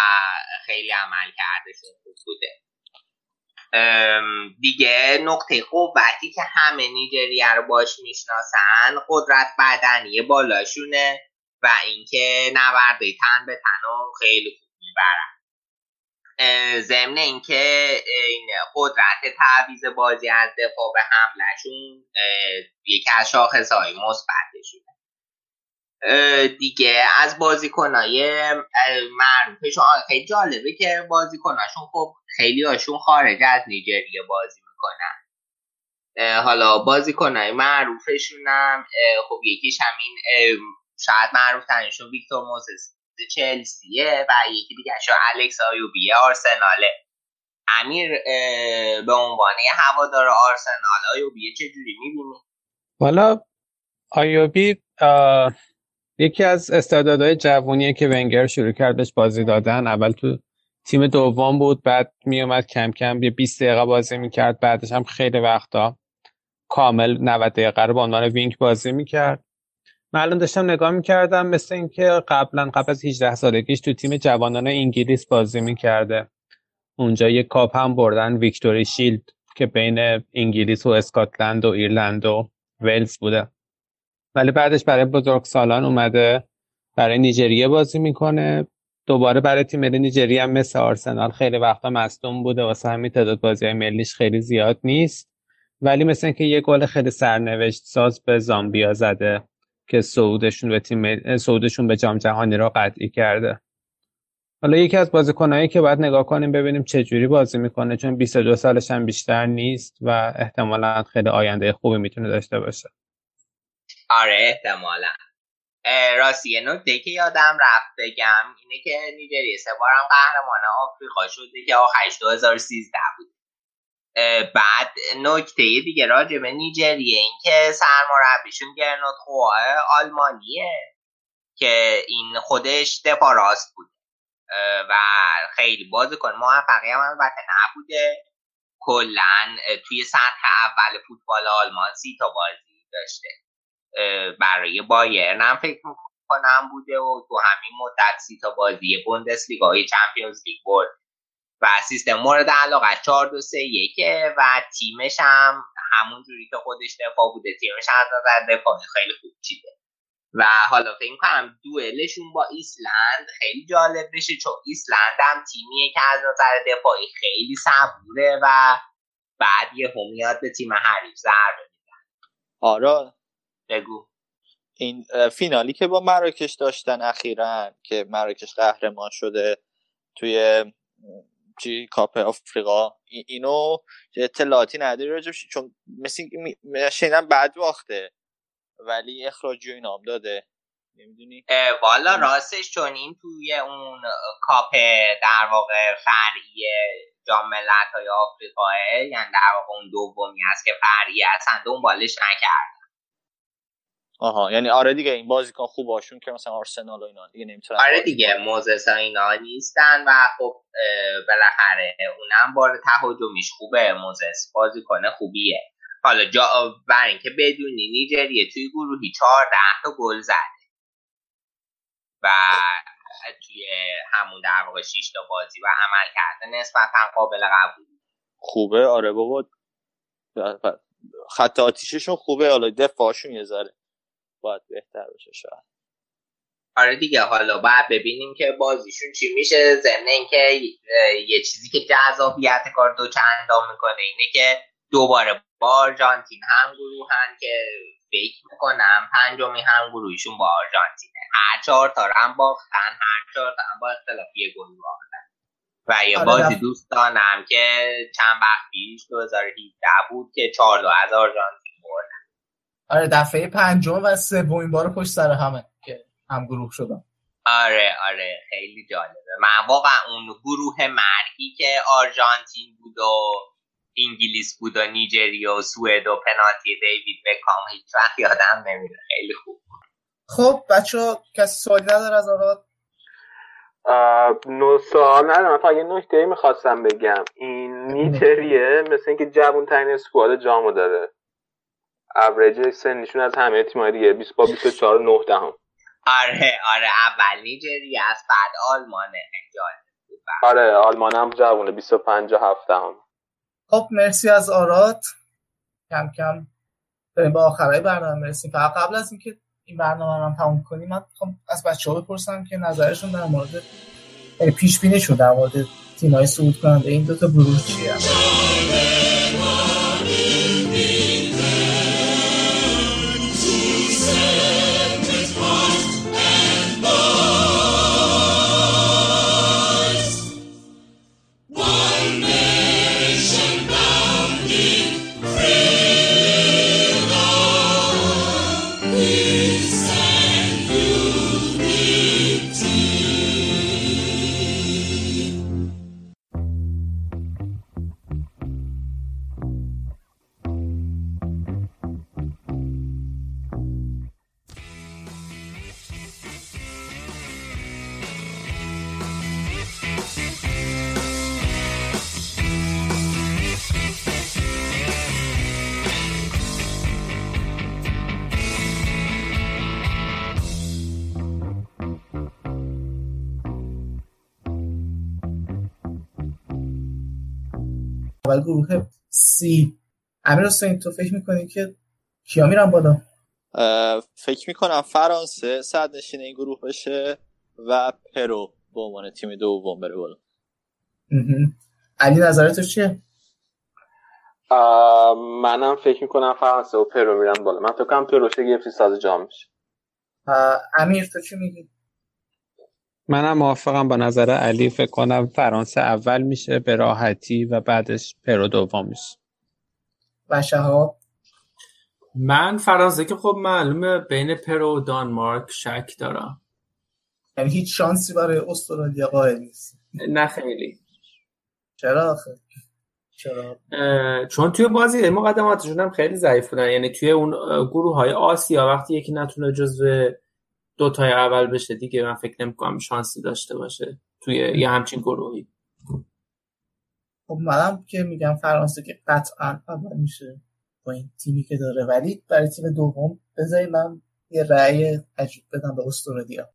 خیلی عمل کرده شد بوده. دیگه نقطه قوتی که همه نیجریه رو باش میشناسن قدرت بدنی بالاشونه و اینکه نبرده تن به تن رو خیلی خوب میبرن. ضمن اینکه این قدرت تعویض بازی از دفاع به حملهشون یکی از شاخصهای مثبتشونه. دیگه از بازیکنای معروفشون خیلی جالبه که بازیکناشون خب خیلی هاشون خارج از نیجریه بازی میکنن. حالا بازیکنای معروفشون هم خب یکیش همین شاید معروف ترینشون ویکتور موزس چلسیه و یکی دیگه شو الکس آیوبی آرسناله. امیر به عنوان هوادار آرسنال آیوبی چجوری میبینی؟ والا آیوبی یکی از استعدادهای جوونیه که ونگر شروع کرد بهش بازی دادن. اول تو تیم دوم بود، بعد میومد کم کم یه 20 دقیقه بازی میکرد، بعدش هم خیلی وقتا کامل 90 دقیقه رو به عنوان وینگ بازی میکرد. من الان داشتم نگاه میکردم مثل اینکه قبل از 18 سالگیش تو تیم جوانان انگلیس بازی میکرده. اونجا یه کاپ هم بردن، ویکتوری شیلد، که بین انگلیس و اسکاتلند و ایرلند و ولز بوده. ولی بعدش برای بزرگسالان اومده، برای نیجریه بازی میکنه. دوباره برای تیم ملی نیجریه هم مثل آرسنال خیلی وقتا مصدوم بوده، واسه همین تعداد بازی‌های ملیش خیلی زیاد نیست. ولی مثل اینکه یه گل خیلی سرنوشت ساز به زامبیا زده که صعودشون به جام جهانی را قطعی کرده. حالا یکی از بازیکنایی که باید نگاه کنیم ببینیم چه جوری بازی میکنه، چون 22 سالش هم بیشتر نیست و احتمالاً خیلی آینده خوبی میتونه داشته باشه. آره احتمالاً. راستی یه نکته که یادم رفت بگم اینه که نیجریه 3 بارم قهرمان آفریقا شده که آخرش 2013 بود. بعد نکته دیگه راجع به نیجریه این که سرمربیشون گرنوت خواه آلمانیه که این خودش دفاع راست بود و خیلی بازیکن موفقی هم البته نبوده. کلن توی سطح اول فوتبال آلمان 30 تا بازی داشته، برای بایرن هم فکر میکنم بوده و تو همین مدت 30 تا بازی بوندسلیگا و چمپیونز لیگ برد و سیستم مورد علاقه 4-2-3-1 و تیمش هم همون جوری که خودش دفاع بوده، تیمش هم از دفاع خیلی خوب چیده. و حالا فکر می‌کنم دوئلشون با ایسلند خیلی جالب بشه، چون ایسلند هم تیمیه که از نظر دفاعی خیلی صبوره و بعد یه همیات به تیم حریف ضربه میزنه. آره بگو. این فینالی که با مراکش داشتن اخیراً که مراکش قهرمان شده توی کاپ آفریقا، اینو اطلاعاتی نداری راجبش چون مثل شنیدم بعد باخته ولی اخراجی و این هم داده نمیدونی؟ والا راستش چون این توی اون کاپ در واقع فرعی جام ملت‌های آفریقاه، یعنی در واقع اون دومی هست که فرعی اصلا دنبالش نکردن. آها یعنی آره دیگه این بازیکن خوب هاشون که مثلا آرسنال و اینا دیگه نمیتونن. آره دیگه موزس ها اینا نیستن و خب بالاخره اونم بار تهاجمیش خوبه، موزس بازیکن خوبیه. حالا جا برای اینکه بدونی نیجریه توی گروهی 14 تا گل زده و توی همون در واقع 6 تا بازی و عمل کرده نسبتا قابل قبول خوبه. آره بابا خط آتیششون خوبه، حالا دفاعشون یه ذره باید بهتر بشه شاید. آره دیگه حالا باید ببینیم که بازیشون چی میشه. ضمن اینکه یه چیزی که جذابیت کار دو چندان میکنه اینه که دوباره با آرژانتین هم گروهن که فکر میکنم پنجمی هم گروهشون با آرژانتینه. هر چهار تا هم باختن، هر چهار تا هم با اختلاف یه گل باختن. و یه بازی دوستانم که چند وقت پیش 2017 بود که 4-2 از آرژانتین بردن. آره دفعه پنجم و سومین بار پشت سر همه که هم گروه شدن. آره آره خیلی جالبه. من واقعا اون گروه مرگی که آرژانتین بود و انگلیس بود و نیجریه و سوئد و پنالتی دیوید بکام هیچ وقت یادم نمیره. خیلی خوب. خب بچه‌ها کسی سوالی نداره از آقا؟ نو سوال ندارم، فقط یه نکته‌ای می‌خواستم بگم. این نیجریه مثل اینکه جوان‌ترین اسکواد جامو داره. اوریج سنشون از همه تیم‌های دیگه 20 با 24 9 دهم. آره آره اول نیجریه است بعد آلمانه. آره آلمان هم جوونه 25 7 هم. خب مرسی از آراد. کم کم بریم به آخرای برنامه رسیم. فقط قبل از اینکه این برنامه رو تموم کنیم من می‌خوام از بچه‌ها بپرسم که نظرشون در مورد پیش بینیشون در مورد تیم‌های صعود کننده این دو تا گروه چیه؟ اول گروه سی. امیر حسین تو فکر میکنی که کیا میرن بالا؟ فکر میکنم فرانسه صد نشین این گروه بشه و پرو به عنوان تیم دوم بره بالا. علی نظرت چیه؟ منم فکر میکنم فرانسه و پرو میرن بالا. من فکر کنم پرو شده گفتی ساز جام میشه. امیر تو چی میگی؟ منم موافقم با نظر علی. فکر کنم فرانسه اول میشه به راحتی و بعدش پرو دوم میشه. و شهاب؟ من فرانسه که خب معلومه بین پرو و دانمارک شک دارم. یعنی هیچ شانسی برای استرالیا قائل نیست؟ نه خیلی. چرا آخه؟ چون توی بازی مقدماتشون هم خیلی ضعیف بودن. یعنی توی اون گروه های آسیا وقتی یکی نتونه جزو دو تای اول بشه دیگه من فکر نمی‌کنم شانسی داشته باشه توی یه همچین گروهی. خب منم که میگم فرانسه که قطعا اول میشه با این تیمی که داره، ولی برای تیم دوم بذارید من یه رأی عجیب بدم به استرالیا.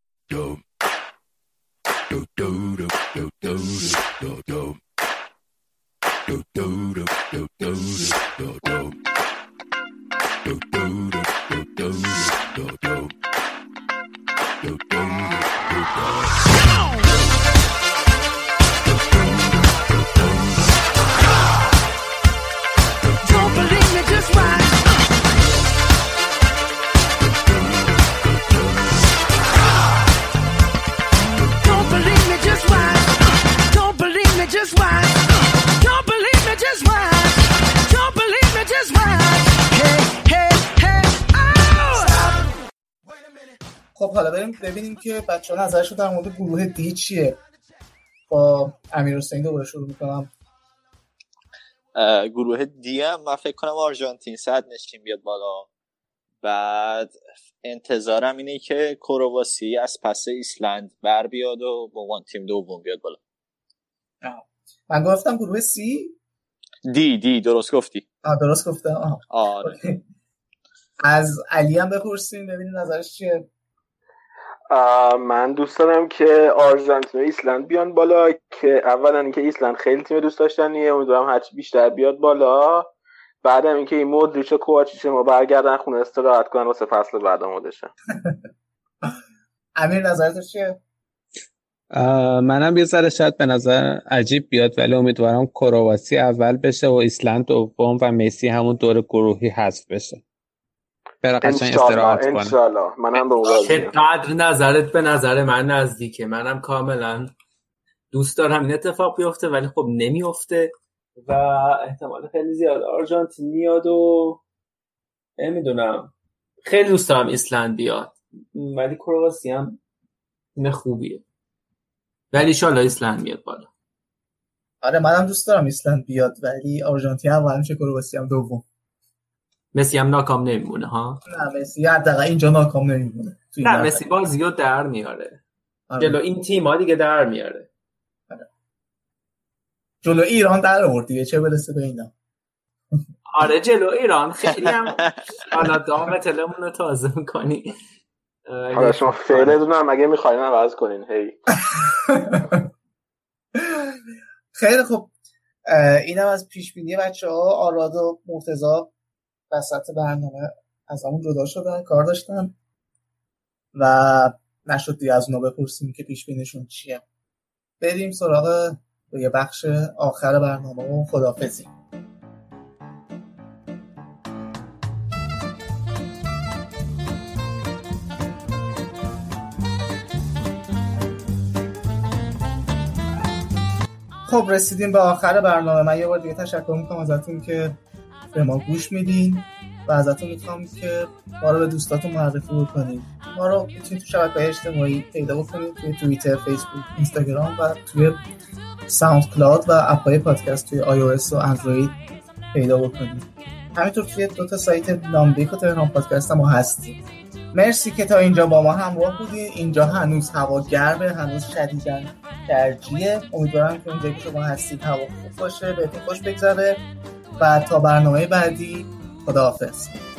خب حالا بریم ببینیم که بچه‌ها نظرشون در مورد گروه دی چیه. با امیرحسین دوباره شروع می‌کنم. گروه دی هم من فکر کنم آرژانتین صد نشین بیاد بالا. بعد انتظارم اینه که کرواسی از پس ایسلند بر بیاد و با وان تیم دوم بیاد بالا. من گفتم گروه سی؟ دی درست گفتی. درست گفتم. آره. از علی هم بپرسیم ببینیم نظرش چیه. من دوست دارم که آرژانتین و ایسلند بیان بالا، که اولا اینکه ایسلند خیلی تیم دوست داشتنیه، امیدوارم هرچی بیشتر بیاد بالا. بعدم اینکه این مودریچ و کوواچیچ ما برگردن خونه استراحت کنن واسه فصل بعد آماده‌شن. امیر نظرت چیه؟ منم یه ذره شاید به نظر عجیب بیاد ولی امیدوارم کرواسی اول بشه و ایسلند دوم و مسی همون دور گروهی حذف بشه. برای قشنگ استراحت کنه. انشالله منم به اون راضیم. چقدر نظرت به نظر من نزدیکه، منم کاملا دوست دارم این اتفاق بیفته ولی خب نمیفته و احتمال خیلی زیاد آرژانتین میاد و نمیدونم. خیلی دوست دارم ایسلند بیاد ولی کرواسی هم تیم خوبیه ولی ان شاءالله ایسلند میاد بالا. آره منم دوست دارم ایسلند بیاد ولی آرژانتین اولم چه کرواسی هم دوم. مسی هم ناکام نمیمونه ها. نه مسی هر دقیقه اینجا ناکام نمیمونه. نه مسی بازیو در میاره. جلو این تیم‌ها دیگه در میاره. جلو ایران در آورد دیگه چه برسه به اینا. آره جلو ایران خیلی هم حالا دام تلمون رو تازه می‌کنی. حالا شما فعلتون هم اگه می‌خواید عوض کنین هی. خیلی خوب. اینم از پیشبینی بچه‌ها. آراد و مرتضی وسط برنامه از همون جدا شدن، کار داشتن و نشد دیگه از اونا بپرسیم که پیش بینشون چیه. بریم سراغ یه بخش آخر برنامه و خداحافظی. خب رسیدیم به آخر برنامه. من یه بار دیگه تشکر میکنم ازتون که به ما گوش میدین و ازتون میخوام که ما رو به دوستاتون معرفی بکنید. ما رو میتونید تو شبکه‌های اجتماعی پیدا بکنید، توی توییتر، فیسبوک، اینستاگرام و توی ساوند کلاود و اپ‌های پادکست توی iOS و اندروید پیدا بکنید. همینطور توی دو تا سایت نامبیک و تهران پادکست هم هستیم. مرسی که تا اینجا با ما همراه بودید. اینجا هنوز هوا گرمه، هنوز شدیداً درجیه. امیدوارم که اونجایی که شما هستید هوا خوب باشه، بهتون خوش بگذره. و تا برنامه بعدی خداحافظ.